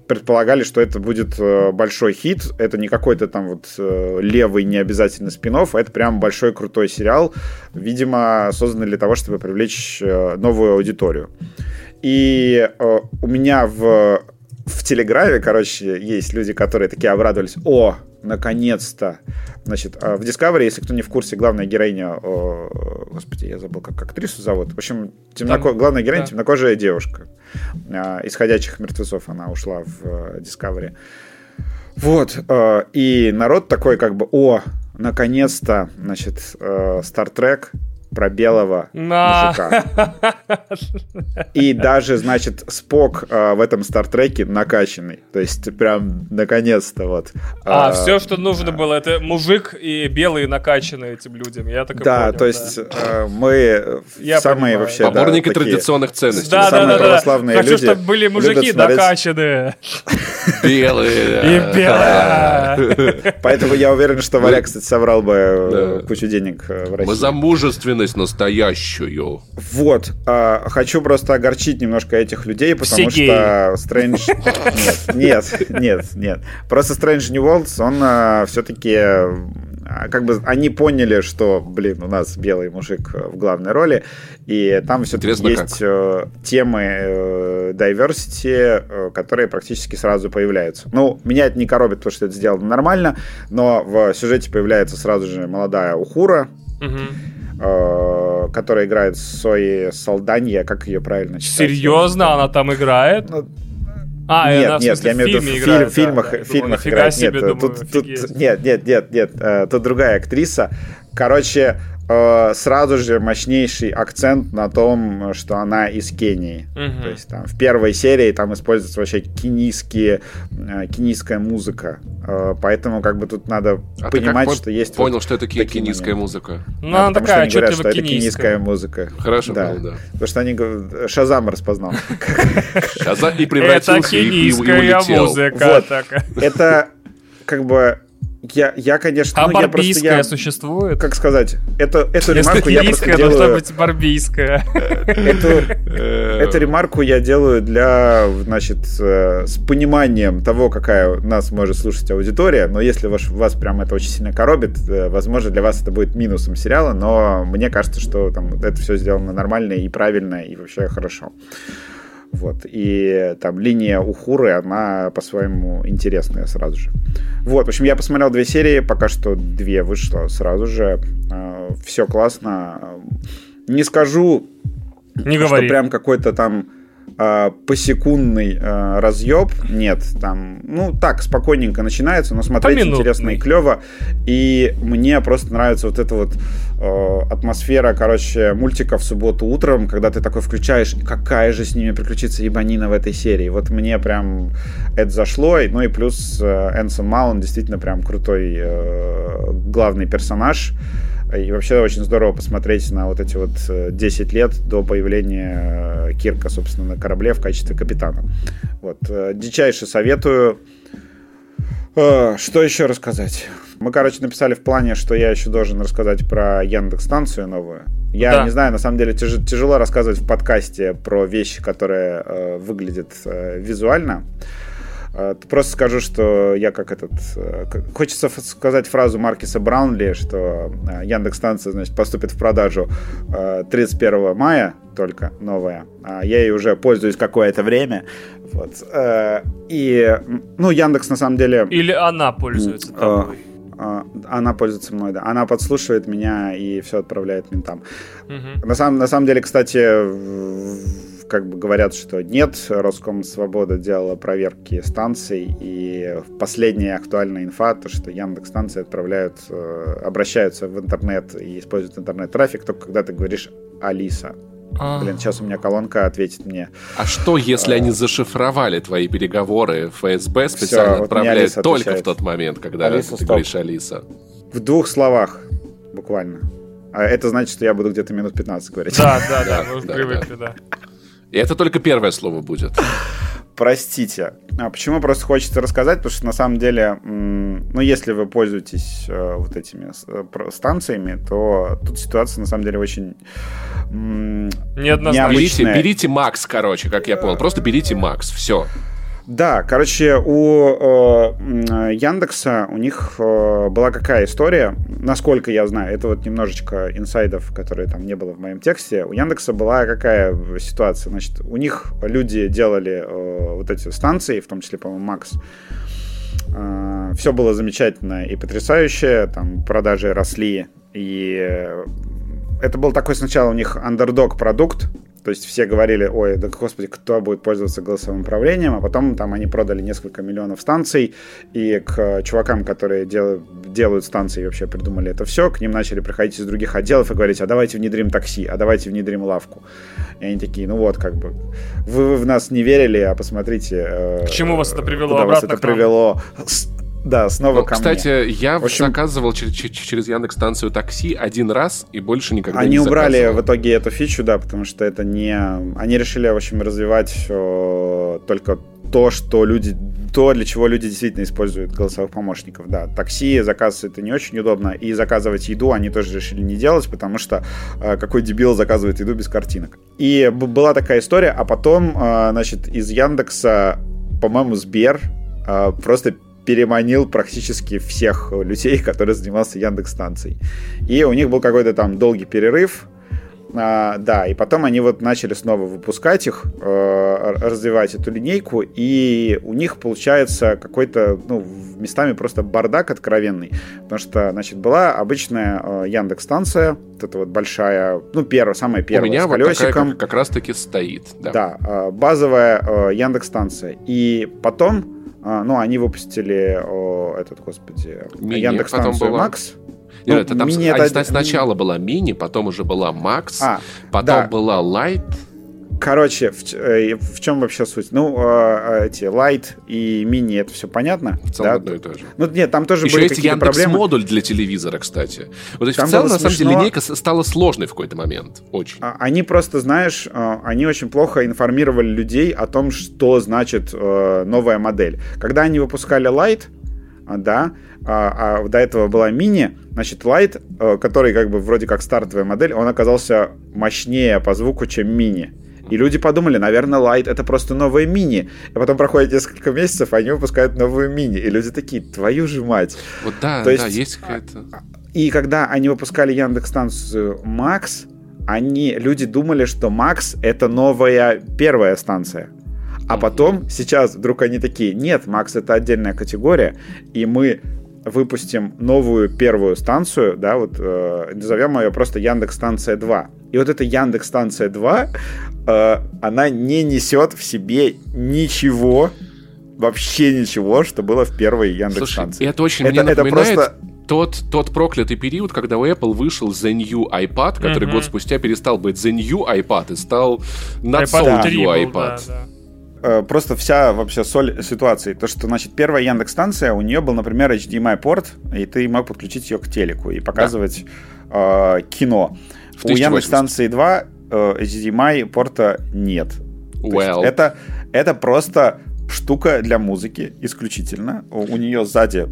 предполагали, что это будет большой хит, это не какой-то там вот левый необязательный спин-офф, это прям большой крутой сериал, видимо, созданный для того, чтобы привлечь новую аудиторию. И у меня в в Телеграме, короче, есть люди, которые такие обрадовались. О, наконец-то! Значит, в Discovery, если кто не в курсе, главная героиня... Господи, я забыл, как актрису зовут. В общем, главная героиня, да, темнокожая девушка. Из «Ходячих мертвецов» она ушла в Discovery. Вот. И народ такой как бы... О, наконец-то, значит, Star Trek... про белого мужика. И даже, значит, Спок в этом Стартреке накачанный. То есть, прям, наконец-то вот. Все, что нужно было, это мужик и белые накачанные этим людям. Я так и понял. Да, то есть, мы самые вообще... Поборники традиционных ценностей. Самые православные люди. Хочу, чтобы были мужики накачанные. Белые. И белые. Поэтому я уверен, что Варяг, кстати, собрал бы кучу денег в России. Мы за мужественность настоящую. Вот. Хочу просто огорчить немножко этих людей, потому что Strange... Нет. Просто Strange New Worlds, он все-таки... Как бы они поняли, что, блин, у нас белый мужик в главной роли, и там все-таки есть темы diversity, которые практически сразу появляются. Ну, меня это не коробит, потому что это сделано нормально, но в сюжете появляется сразу же молодая Ухура, которая играет Сои Салданья, как ее правильно читать? Серьезно, она там играет? Нет, я имею в виду в фильмах играет. Нет, тут другая актриса. Короче, сразу же мощнейший акцент на том, что она из Кении. То есть там в первой серии там используется вообще кенийская музыка. Поэтому как бы тут надо понимать, что есть... Понял, что это кенийская музыка. Ну, она такая, что это кенийская музыка. Хорошо, да. Потому что они... Шазам распознал. Шазам и превратился, и улетел. Это как бы... Я, конечно... А барбийская существует? Как сказать? Эту ремарку я просто делаю... Должна быть барбийская. Эту ремарку я делаю для, значит, с пониманием того, какая нас может слушать аудитория, но если вас прям это очень сильно коробит, возможно, для вас это будет минусом сериала, но мне кажется, что там это все сделано нормально и правильно, и вообще хорошо. Вот. И там линия Ухуры, она по-своему интересная сразу же. Вот, в общем, я посмотрел 2 серии, пока что 2 вышло сразу же. Все классно. Не скажу, что прям какой-то там посекундный разъеб. Нет, там, ну так, спокойненько начинается, но смотреть интересно и клево. И мне просто нравится вот эта вот атмосфера, короче, мультика в субботу утром, когда ты такой включаешь, какая же с ними приключится ебанина в этой серии. Вот мне прям это зашло. Ну и плюс Энсон Маунт действительно прям крутой главный персонаж. И вообще очень здорово посмотреть на вот эти вот 10 лет до появления Кирка, собственно, на корабле в качестве капитана. Вот. Дичайше советую. Что еще рассказать? Мы, короче, написали в плане, что я еще должен рассказать про Яндекс-станцию новую. Я не знаю, на самом деле тяжело рассказывать в подкасте про вещи, которые выглядят визуально. Просто скажу, что я как этот... Хочется сказать фразу Маркиса Браунли, что Яндекс-станция, значит, поступит в продажу 31 мая только, новая. Я ей уже пользуюсь какое-то время. Вот. И, ну, Яндекс на самом деле... Или она пользуется тобой. Она пользуется мной, да. Она подслушивает меня и все отправляет ментам. Угу. На самом деле, кстати... Как бы говорят, что нет, Роскомсвобода делала проверки станций, и последняя актуальная инфа, то, что Яндекс-станции обращаются в интернет и используют интернет-трафик, только когда ты говоришь «Алиса». Блин, сейчас у меня колонка ответит мне. А что, если они зашифровали твои переговоры в ФСБ, специально все, вот отправляют только отвечает. В тот момент, когда Алиса, ты говоришь «Алиса»? В 2 словах, буквально. Это значит, что я буду где-то минут 15 говорить. Да, мы уже привыкли, да. И это только первое слово будет. Простите. Почему просто хочется рассказать? Потому что на самом деле, ну, если вы пользуетесь вот этими станциями, то тут ситуация на самом деле очень неоднозначная. Берите Макс, короче, как я понял. Просто берите Макс, все. Да, короче, у Яндекса у них была какая история, насколько я знаю, это вот немножечко инсайдов, которые там не было в моем тексте. У Яндекса была какая ситуация, значит, у них люди делали вот эти станции, в том числе, по-моему, Макс. Все было замечательно и потрясающе, там продажи росли, и это был такой сначала у них андердог продукт. То есть все говорили, ой, да господи, кто будет пользоваться голосовым управлением, а потом там они продали несколько миллионов станций, и к чувакам, которые делают станции и вообще придумали это все, к ним начали приходить из других отделов и говорить, а давайте внедрим такси, а давайте внедрим лавку. И они такие, ну вот, как бы, вы в нас не верили, а посмотрите... К чему вас это привело обратно это к нам? Привело... Да, снова ко мне. Кстати, я заказывал через Яндекс станцию такси один раз и больше никогда не заказывал. Они убрали в итоге эту фичу, да, потому что это не... Они решили, в общем, развивать только то, что люди... То, для чего люди действительно используют голосовых помощников, да. Такси, заказ — это не очень удобно. И заказывать еду они тоже решили не делать, потому что какой дебил заказывает еду без картинок. И была такая история, а потом, значит, из Яндекса, по-моему, Сбер просто... переманил практически всех людей, которые занимался Яндекс-станцией. И у них был какой-то там долгий перерыв. Да, и потом они вот начали снова выпускать их, развивать эту линейку, и у них получается какой-то, ну, местами просто бардак откровенный, потому что, значит, была обычная Яндекс-станция, вот эта вот большая, ну, первая, самая первая, у меня с колесиком. Вот такая как раз-таки стоит. Да, да, базовая Яндекс-станция. И потом ну, они выпустили этот, господи, Яндекс-станцию Макс. Ну, это там сначала была мини, потом уже была Макс, потом была Лайт. Короче, в чем вообще суть? Ну, эти Лайт и мини, это все понятно. В целом, да? Одно и то же. Ну, нет, там тоже еще были какие-то проблемы. Еще есть Яндекс-модуль для телевизора, кстати. Вот, в целом, на самом деле, линейка стала сложной в какой-то момент. Очень. Они просто, знаешь, они очень плохо информировали людей о том, что значит новая модель. Когда они выпускали Лайт, да, а до этого была мини, значит, Лайт, который как бы вроде как стартовая модель, он оказался мощнее по звуку, чем мини. И люди подумали, наверное, Light — это просто новая мини. И потом проходит несколько месяцев, они выпускают новую мини. И люди такие, твою же мать. Вот да, то да, есть какая-то... И когда они выпускали Яндекс-станцию Макс, люди думали, что Макс — это новая первая станция. А потом, сейчас вдруг они такие, нет, Макс — это отдельная категория, и мы... выпустим новую первую станцию, да, вот назовем ее просто Яндекс-станция 2. И вот эта Яндекс-станция 2, она не несет в себе ничего, вообще ничего, что было в первой Яндекс-станции. Слушай, это очень мне напоминает... просто... Тот проклятый период, когда у Apple вышел The New iPad, который год спустя перестал быть The New iPad и стал Not So New iPad. Да. Просто вся вообще соль ситуации. То, что, значит, первая Яндекс-станция, у нее был, например, HDMI-порт, и ты мог подключить ее к телеку и показывать кино. У Яндекс-станции 2 HDMI-порта нет. Well. Это просто штука для музыки исключительно. У нее сзади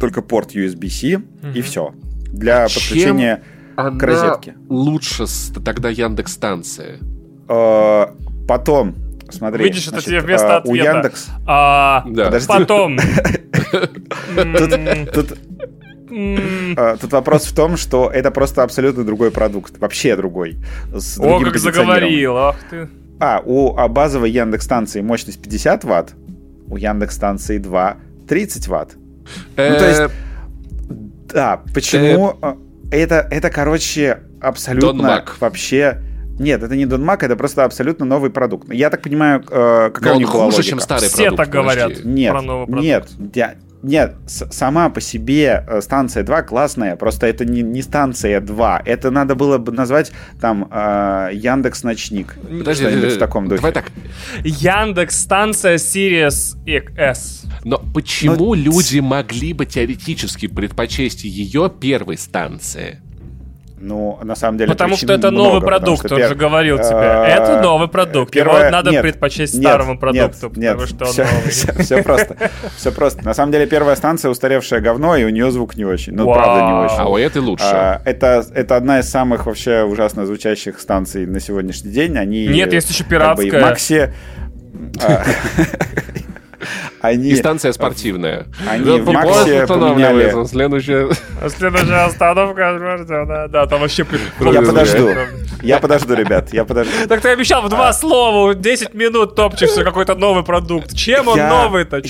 только порт USB-C, и все. Для подключения к розетке. Лучше тогда Яндекс-станция. Потом... Смотри, видишь, значит, это тебе вместо ответа. У Яндекс... Подожди. Потом. Тут вопрос в том, что это просто абсолютно другой продукт. Вообще другой. О, как заговорил, ах ты. У базовой Яндекс-станции мощность 50 Вт, у Яндекс-станции 2 30 Вт. Ну, то есть... Да, почему... Это, короче, абсолютно вообще... Нет, это не Дон Мак, это просто абсолютно новый продукт. Я так понимаю, какая у них была логика. Чем старый все продукт, так говорят про новый продукт. Нет, сама по себе станция 2 классная, просто это не станция 2. Это надо было бы назвать там Яндекс-ночник. Подожди, в таком духе. Давай так. Яндекс-станция Sirius XS. Но почему люди могли бы теоретически предпочесть ее первой станции? Ну, на самом деле... Потому что это новый продукт, он же говорил тебе. Это новый продукт, его надо предпочесть старому продукту, потому что он новый. Все просто. На самом деле первая станция устаревшее говно, и у нее звук не очень. Ну, правда, не очень. А у этой лучше. Это одна из самых вообще ужасно звучащих станций на сегодняшний день. Нет, есть еще пиратская. Они... И станция спортивная. Они в Максе поменяли. Следующая остановка. Да, там вообще... Я подожду, ребят. Так ты обещал в два слова, 10 минут топчешься какой-то новый продукт. Чем он новый-то?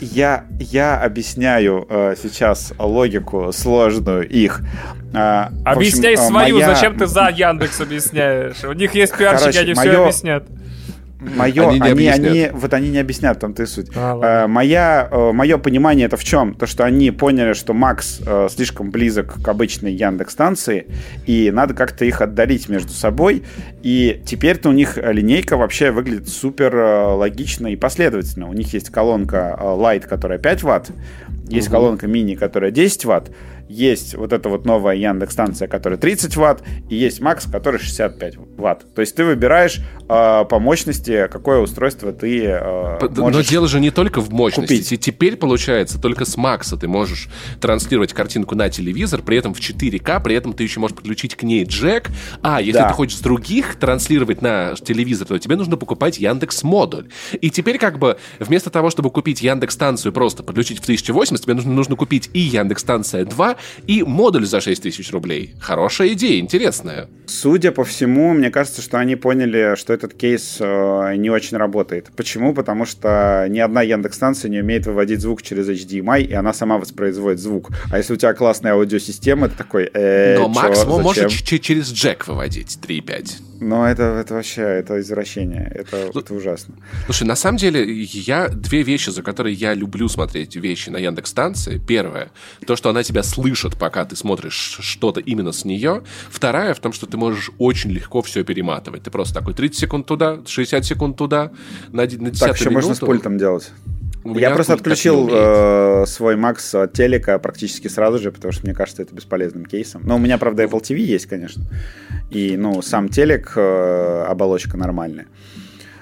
Я объясняю сейчас логику сложную их. Объясняй общем, свою, зачем ты за Яндекс объясняешь? У них есть пиарщики, короче, они все объяснят. Они не объяснят, там ты суть. Мое понимание это в чем? То, что они поняли, что Макс слишком близок к обычной Яндекс-станции, и надо как-то их отдалить между собой. И теперь-то у них линейка вообще выглядит супер логично и последовательно. У них есть колонка Lite, которая 5 Вт, есть колонка Mini, которая 10 Вт, есть вот эта вот новая Яндекс-станция, которая 30 Вт, и есть Макс, который 65 Вт. То есть ты выбираешь по мощности, какое устройство ты можешь. Но дело же не только в мощности. Купить. И теперь, получается, только с Макса ты можешь транслировать картинку на телевизор, при этом в 4К, при этом ты еще можешь подключить к ней джек. А если ты хочешь с других транслировать на телевизор, то тебе нужно покупать Яндекс-модуль. И теперь как бы вместо того, чтобы купить Яндекс-станцию просто подключить в 1080, тебе нужно купить и Яндекс-станция 2, и модуль за 6 тысяч рублей. Хорошая идея, интересная. Судя по всему, мне кажется, что они поняли, что этот кейс не очень работает. Почему? Потому что ни одна Яндекс-станция не умеет выводить звук через HDMI, и она сама воспроизводит звук. А если у тебя классная аудиосистема, ты такой... Но Макс может через джек выводить 3.5. Но это вообще, это извращение. Это ужасно. Слушай, на самом деле, две вещи, за которые я люблю смотреть вещи на Яндекс-станции. Первое, то, что она тебя слышит, пока ты смотришь что-то именно с нее. Вторая в том, что ты можешь очень легко все перематывать. Ты просто такой 30 секунд туда, 60 секунд туда, на 10 минуту. Так еще можно с пультом делать. Я просто отключил свой Макс от телека практически сразу же, потому что мне кажется, это бесполезным кейсом. Но у меня, правда, Apple TV есть, конечно. И, сам телек, оболочка нормальная.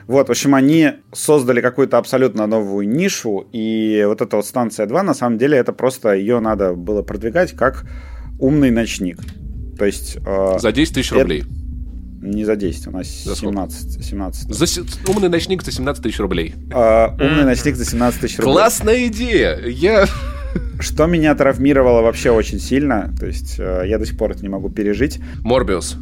Вот, в общем, они создали какую-то абсолютно новую нишу, и вот эта вот станция 2, на самом деле, это просто ее надо было продвигать как умный ночник. То есть... за 10 тысяч рублей. Не за 10, у нас за 17. Умный ночник за 17 тысяч рублей. Умный ночник за 17 тысяч рублей. Классная идея! Что меня травмировало вообще очень сильно, то есть я до сих пор это не могу пережить. Морбиус.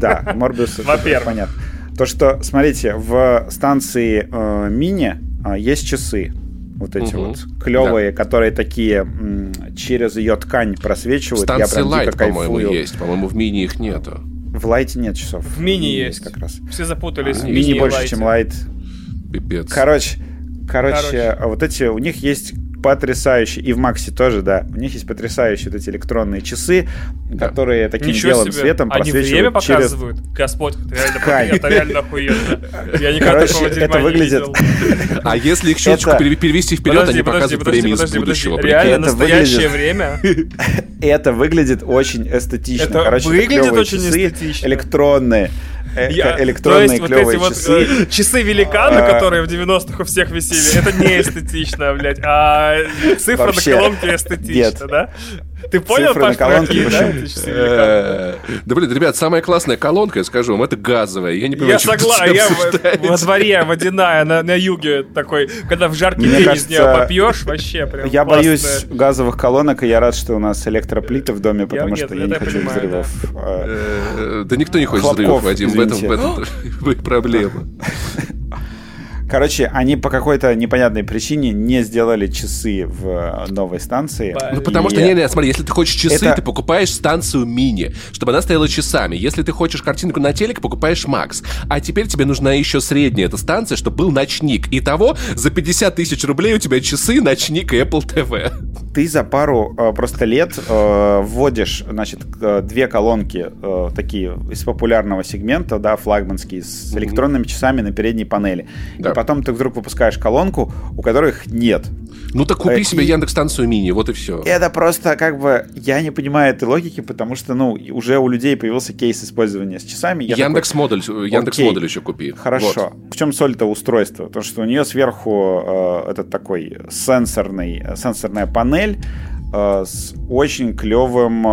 Да, Морбиус, это понятно. То, что, смотрите, в станции Мини есть часы. Вот эти вот клевые, которые такие через ее ткань просвечивают. Станции Light, по-моему, есть. По-моему, в Мини их нету. В Лайте нет часов. В Мини есть как раз. Все запутались. Мини больше, чем Лайт. Пипец. Короче, вот эти у них есть потрясающие, и в Максе тоже, да, у них есть потрясающие вот эти электронные часы, которые таким белым светом просвечивают. Они время показывают? Господь, это реально охуенно. Я никогда такого дерьма не видел. А если их щелчку перевести вперед, они показывают время из будущего. Реально настоящее время. Это выглядит очень эстетично. Короче, клевые часы, электронные. Электронные клевые часы. Часы великана, которые в 90-х у всех висели, это не эстетично, блядь. А цифра на колонке эстетично, да? Ты понял, Паш, какие, да? Да, блин, ребят, самая классная колонка, я скажу вам, это газовая. Я не понимаю, что вы обсуждаете. Во дворе водяная, на юге такой, когда в жаркий день из нее попьешь, вообще прям. Я боюсь газовых колонок, и я рад, что у нас электроплиты в доме, потому что я не хочу взрывов. Да никто не хочет взрывов, Вадим, в этом проблема. Короче, они по какой-то непонятной причине не сделали часы в новой станции. Потому что, смотри, если ты хочешь часы, ты покупаешь станцию Мини, чтобы она стояла часами. Если ты хочешь картинку на телек, покупаешь Макс. А теперь тебе нужна еще средняя эта станция, чтобы был ночник. Итого за 50 тысяч рублей у тебя часы, ночник и Apple TV. Ты за пару просто лет вводишь, значит, две колонки такие из популярного сегмента, да, флагманские, с электронными часами на передней панели. Да. Потом ты вдруг выпускаешь колонку, у которых нет. Ну так купи себе Яндекс-станцию Мини, вот и все. Это просто как бы... Я не понимаю этой логики, потому что, уже у людей появился кейс использования с часами. Яндекс-модуль еще купи. Хорошо. Вот. В чем соль-то устройства? То, что у нее сверху этот такой сенсорная панель с очень клевым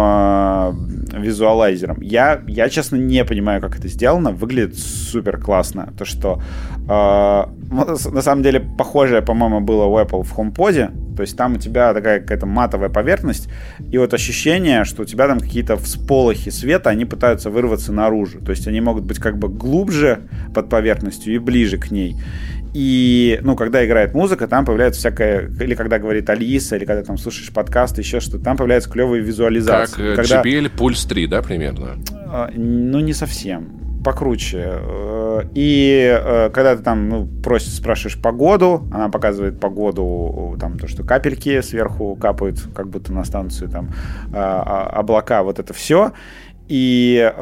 визуалайзером. Я, честно, не понимаю, как это сделано. Выглядит супер классно. То, что на самом деле похожее, по-моему, было у Apple в HomePod. То есть там у тебя такая какая-то матовая поверхность. И вот ощущение, что у тебя там какие-то всполохи света, они пытаются вырваться наружу. То есть они могут быть как бы глубже под поверхностью и ближе к ней. И, ну, когда играет музыка, там появляется всякое... Или когда говорит Алиса, или когда там слушаешь подкаст, еще что-то, там появляются клевые визуализации. Как когда... JBL Pulse 3, да, примерно? Ну, не совсем. Покруче. И когда ты там спрашиваешь погоду, она показывает погоду, там, то, что капельки сверху капают, как будто на станцию, там, облака, вот это все. И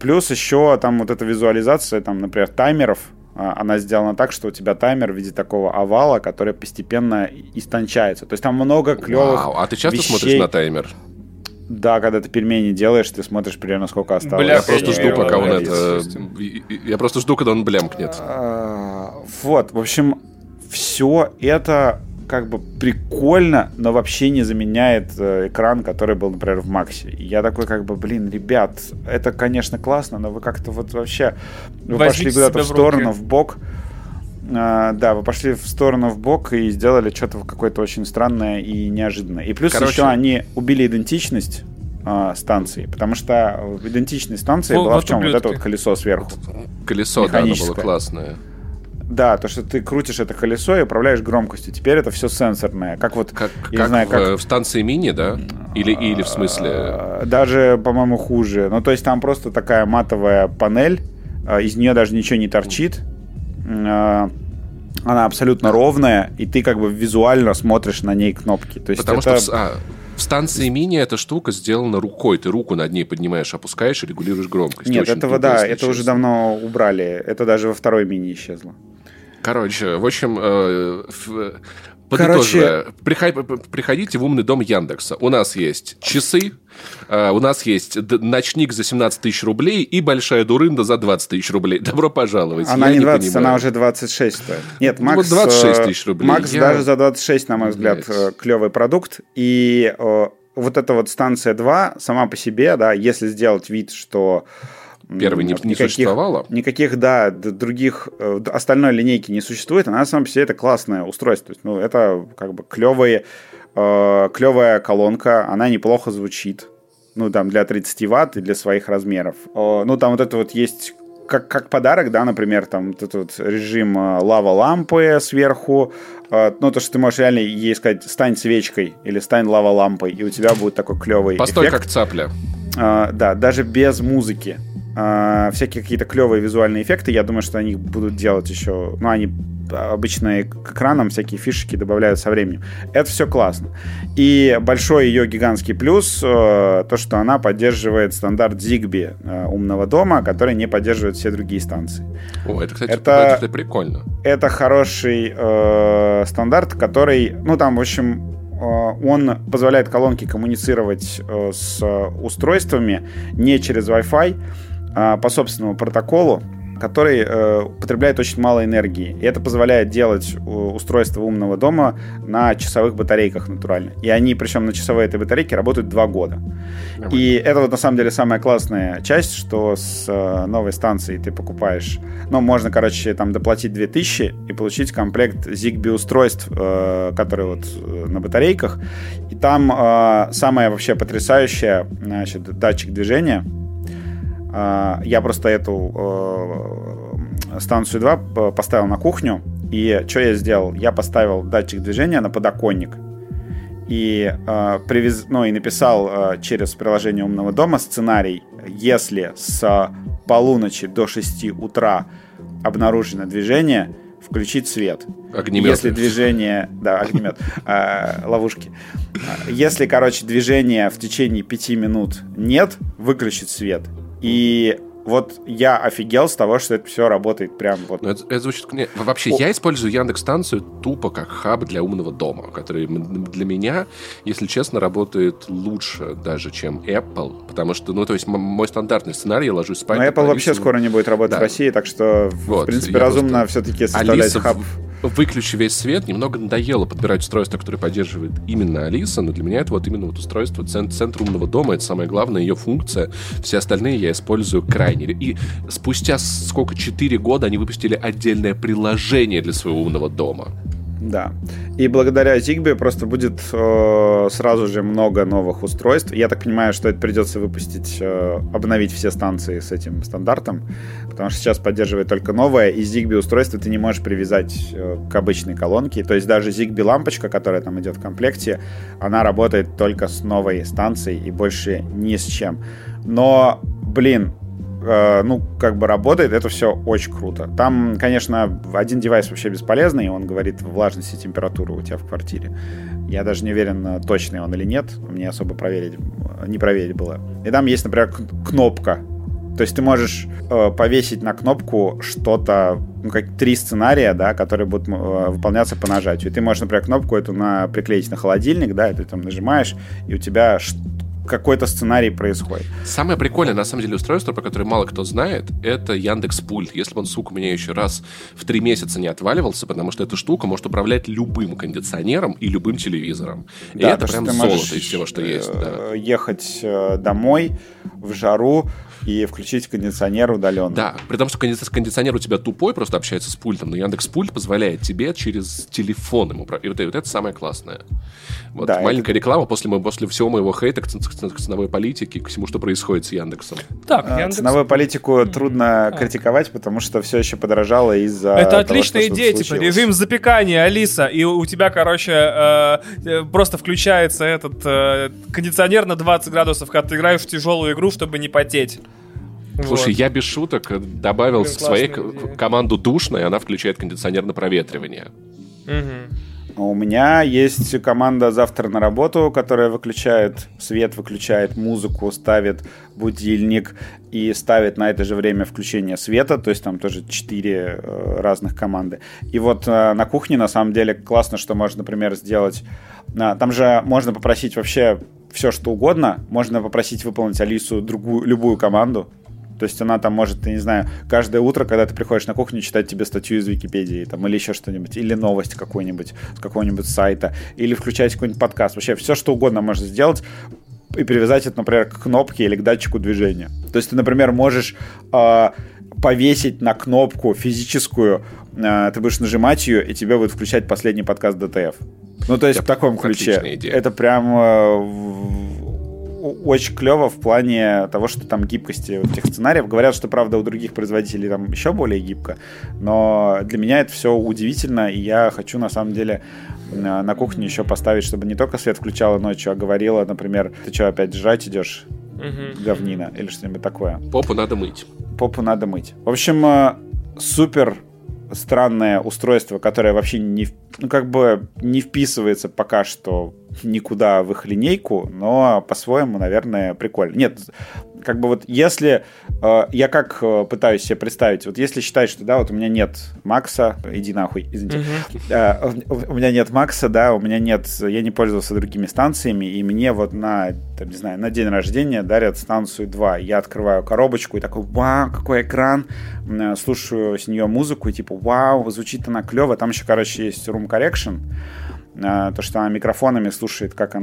плюс еще там вот эта визуализация, там, например, таймеров, она сделана так, что у тебя таймер в виде такого овала, который постепенно истончается. То есть там много клевых вещей. А ты часто смотришь на таймер? Да, когда ты пельмени делаешь, ты смотришь примерно сколько осталось. Бля, я просто жду, пока он это... Я просто жду, когда он блямкнет. Вот, в общем, все это как бы прикольно, но вообще не заменяет экран, который был, например, в Максе. И я такой, как бы, блин, ребят, это, конечно, классно, но вы как-то вот вообще... Вы пошли куда-то в сторону, в бок. Да, вы пошли в сторону, в бок и сделали что-то какое-то очень странное и неожиданное. И плюс еще они убили идентичность станции, потому что в идентичной станции была в чем? Ублюдки. Вот это вот колесо сверху. Колесо, да, оно было классное. Да, то, что ты крутишь это колесо и управляешь громкостью. Теперь это все сенсорное. Как вот, как в станции мини, да? Или в смысле... Даже, по-моему, хуже. Ну, то есть там просто такая матовая панель, из нее даже ничего не торчит. Она абсолютно ровная, и ты как бы визуально смотришь на ней кнопки. То есть потому это... что... В станции мини эта штука сделана рукой. Ты руку над ней поднимаешь, опускаешь и регулируешь громкость. Нет, этого, да, это честно. Уже давно убрали. Это даже во второй мини исчезло. Короче, в общем, подытоживая, приходите в умный дом Яндекса. У нас есть часы, у нас есть ночник за 17 тысяч рублей и большая дурында за 20 тысяч рублей. Добро пожаловать. Она не 20, понимаю. Она уже 26 стоит. Нет, Макс, ну, вот 26 тысяч рублей. Макс даже за 26, на мой взгляд, клевый продукт. И вот эта вот станция 2 сама по себе, да, если сделать вид, что... Первый не существовало. Никаких, да, других, остальной линейки не существует. Она, на самом деле, это классное устройство. То есть, ну, это как бы клевая колонка. Она неплохо звучит. Ну, там, для 30 ватт и для своих размеров. Ну, там вот это вот есть... Как подарок, да, например, там вот этот режим лава-лампы сверху. Ну, то, что ты можешь реально ей сказать, стань свечкой или стань лава-лампой, и у тебя будет такой клевый эффект. Постой, как цапля. Да, даже без музыки. Всякие какие-то клевые визуальные эффекты, я думаю, что они будут делать еще... Ну, они обычно к экранам всякие фишечки добавляют со временем. Это все классно. И большой ее гигантский плюс, то, что она поддерживает стандарт Zigbee умного дома, который не поддерживает все другие станции. О, это, кстати, это прикольно. Это хороший стандарт, который... Ну, там, в общем... Он позволяет колонке коммуницировать с устройствами не через Wi-Fi, а по собственному протоколу, который потребляет очень мало энергии. И это позволяет делать устройство умного дома на часовых батарейках натурально. И они, причем на часовой этой батарейке, работают 2 года. И это вот на самом деле самая классная часть, что с новой станции ты покупаешь... Ну, можно, короче, там доплатить 2000 и получить комплект Zigbee устройств, которые вот на батарейках. И там самое вообще потрясающее, значит, датчик движения. Я просто эту станцию 2 поставил на кухню. И что я сделал? Я поставил датчик движения на подоконник. И, и написал через приложение умного дома сценарий. Если с полуночи до 6 утра обнаружено движение, включить свет. Огнемет. Если движение... Да, огнемет. Ловушки. Если, короче, движения в течение 5 минут нет, выключить свет. И вот я офигел с того, что это все работает прям вот... Это звучит... Нет, вообще, я использую Яндекс-станцию тупо как хаб для умного дома, который для меня, если честно, работает лучше даже, чем Apple, потому что, ну, то есть мой стандартный сценарий, я ложусь спать... Но Apple вообще скоро не будет работать в России, так что, в принципе, разумно все-таки составлять хаб... «Выключи весь свет» немного надоело подбирать устройство, которое поддерживает именно Алиса, но для меня это вот именно вот устройство центр умного дома, это самая главная ее функция. Все остальные я использую крайне. И спустя сколько, 4 года они выпустили отдельное приложение для своего умного дома. Да. И благодаря Zigbee просто будет сразу же много новых устройств. Я так понимаю, что это придется выпустить, обновить все станции с этим стандартом, потому что сейчас поддерживает только новое, и Zigbee устройство ты не можешь привязать к обычной колонке. То есть даже Zigbee лампочка, которая там идет в комплекте, она работает только с новой станцией и больше ни с чем. Но, блин, ну, как бы работает, это все очень круто. Там, конечно, один девайс вообще бесполезный, он говорит влажность и температуру у тебя в квартире. Я даже не уверен, точный он или нет, мне особо не проверить было. И там есть, например, кнопка. То есть ты можешь повесить на кнопку что-то, ну, как 3 сценария, да, которые будут выполняться по нажатию. И ты можешь, например, кнопку эту приклеить на холодильник, да, и ты там нажимаешь, и у тебя какой-то сценарий происходит. Самое прикольное, на самом деле, устройство, про которое мало кто знает, это Яндекс.Пульт. Если бы он, сука, у меня еще раз в 3 месяца не отваливался, потому что эта штука может управлять любым кондиционером и любым телевизором. И да, это прям золото из всего, что есть. Да. Ехать домой в жару и включить кондиционер удаленно. Да, при том, что кондиционер у тебя тупой, просто общается с пультом, но Яндекс.Пульт позволяет тебе через телефон ему управлять. И вот это самое классное. Вот, да, маленькая реклама после всего моего хейта к ценовой политике, к всему, что происходит с Яндексом. Так, Яндекс... Ценовую политику трудно критиковать, потому что все еще подорожало из-за того, что это отличная идея, типа режим запекания, Алиса, и у тебя, короче, просто включается этот кондиционер на 20 градусов, когда ты играешь в тяжелую игру, чтобы не потеть. Слушай, вот. Я без шуток добавил в своей команду душной, она включает кондиционер на проветривание. У меня есть команда «Завтра на работу», которая выключает свет, выключает музыку, ставит будильник и ставит на это же время включение света. То есть там тоже 4 разных команды. И вот на кухне на самом деле классно, что можно, например, сделать... Там же можно попросить вообще все, что угодно. Можно попросить выполнить Алису любую команду. То есть она там может, я не знаю, каждое утро, когда ты приходишь на кухню, читать тебе статью из Википедии там, или еще что-нибудь, или новость какую-нибудь с какого-нибудь сайта, или включать какой-нибудь подкаст. Вообще все, что угодно можно сделать и привязать это, например, к кнопке или к датчику движения. То есть ты, например, можешь повесить на кнопку физическую, ты будешь нажимать ее, и тебе будет включать последний подкаст ДТФ. Ну, то есть в таком ключе. Это прям... очень клево в плане того, что там гибкости вот тех сценариев. Говорят, что, правда, у других производителей там еще более гибко, но для меня это все удивительно, и я хочу, на самом деле, на кухне еще поставить, чтобы не только свет включала ночью, а говорила, например, ты что, опять жрать идешь, говнина, или что-нибудь такое. Попу надо мыть. В общем, супер странное устройство, которое вообще не вписывается пока что никуда в их линейку, но по-своему, наверное, прикольно. Нет, как бы вот если... я как пытаюсь себе представить, вот если считать, что, да, вот у меня нет Макса, иди нахуй, извините. У меня нет Макса, да, у меня нет... Я не пользовался другими станциями, и мне вот на, там, не знаю, на день рождения дарят станцию 2. Я открываю коробочку и такой, вау, какой экран. Слушаю с нее музыку и типа, вау, звучит она клево. Там еще, короче, есть room correction. То, что она микрофонами слушает, как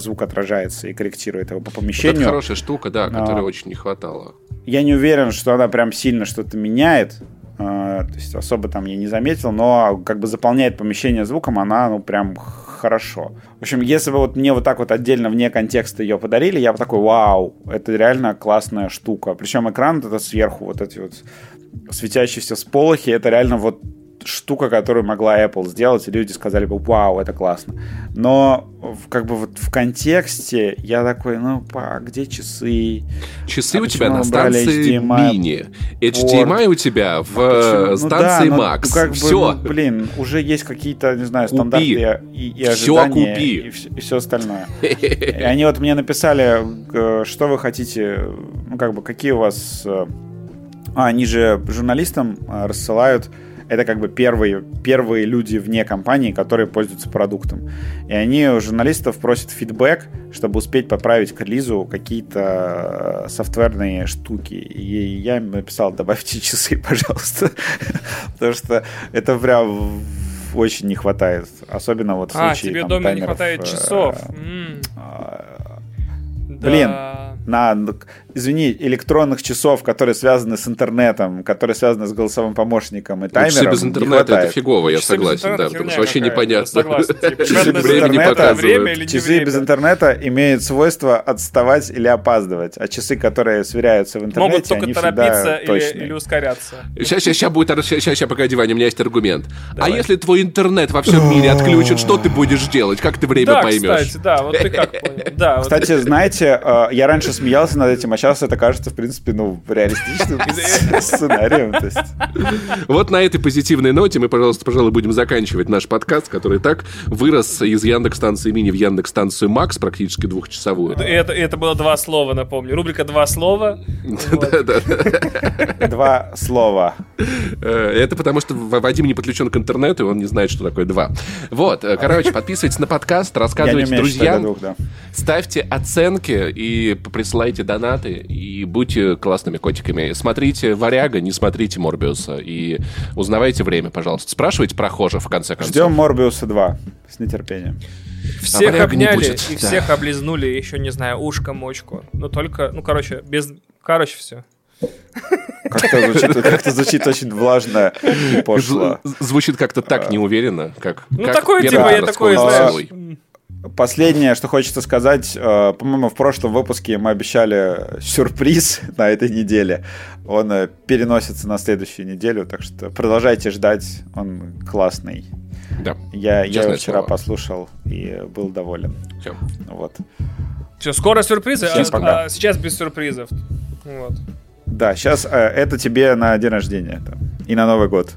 звук отражается и корректирует его по помещению. Вот это хорошая штука, да, которой очень не хватало. Я не уверен, что она прям сильно что-то меняет. То есть особо там я не заметил, но как бы заполняет помещение звуком, она ну прям хорошо. В общем, если бы вот мне вот так вот отдельно вне контекста ее подарили, я бы такой, вау, это реально классная штука. Причем экран вот этот сверху, вот эти вот светящиеся сполохи, это реально вот штука, которую могла Apple сделать, и люди сказали бы, вау, это классно. Но как бы вот в контексте я такой, ну, где часы? Часы у тебя на станции мини. HDMI у тебя в станции Max. Все. Блин, уже есть какие-то, не знаю, стандарты и ожидания. И все остальное. И они вот мне написали, что вы хотите, ну, как бы, какие у вас... они же журналистам рассылают это как бы первые люди вне компании, которые пользуются продуктом. И они у журналистов просят фидбэк, чтобы успеть поправить к релизу какие-то софтверные штуки. И я им написал: добавьте часы, пожалуйста. Потому что это прям очень не хватает. Особенно вот в случае таймеров. А, тебе дома не хватает часов. Блин, извини, электронных часов, которые связаны с интернетом, которые связаны с голосовым помощником и таймером, часы без интернета — это фигово, я согласен, да, потому что вообще непонятно. Часы без интернета, часы без интернета имеют свойство отставать или опаздывать, а часы, которые сверяются в интернете, они всегда точные. Могут только торопиться или ускоряться. Сейчас, погоди, Ваня, у меня есть аргумент. А если твой интернет во всем мире отключат, что ты будешь делать? Как ты время поймешь? Да, кстати, да, вот ты как понял. Кстати, знаете, я раньше смеялся над этим, а сейчас это кажется, в принципе, реалистичным сценарием. Вот на этой позитивной ноте мы, пожалуй, будем заканчивать наш подкаст, который так вырос из Яндекс-станции мини в Яндекс-станцию Макс, практически двухчасовую. Это было два слова, напомню. Рубрика «Два слова». Да-да. Два слова. Это потому, что Вадим не подключен к интернету, и он не знает, что такое «два». Вот, короче, подписывайтесь на подкаст, рассказывайте друзьям, ставьте оценки и присылайте донаты, и будьте классными котиками. Смотрите «Варяга», не смотрите «Морбиуса», и узнавайте время, пожалуйста. Спрашивайте прохожих, в конце концов. Ждем «Морбиуса 2» с нетерпением. Всех обняли и всех облизнули, еще, не знаю, ушко, мочку. Но только, короче, все. Как-то звучит очень влажно и пошло. Звучит как-то так неуверенно, как... Ну, такое, типа, я такое, знаешь... Последнее, что хочется сказать, по-моему, в прошлом выпуске мы обещали сюрприз на этой неделе. Он переносится на следующую неделю, так что продолжайте ждать, он классный. Да. Я его вчера послушал и был доволен. Все. Вот. Все, скоро сюрпризы, а сейчас без сюрпризов. Вот. Да, сейчас это тебе на день рождения там, и на Новый год.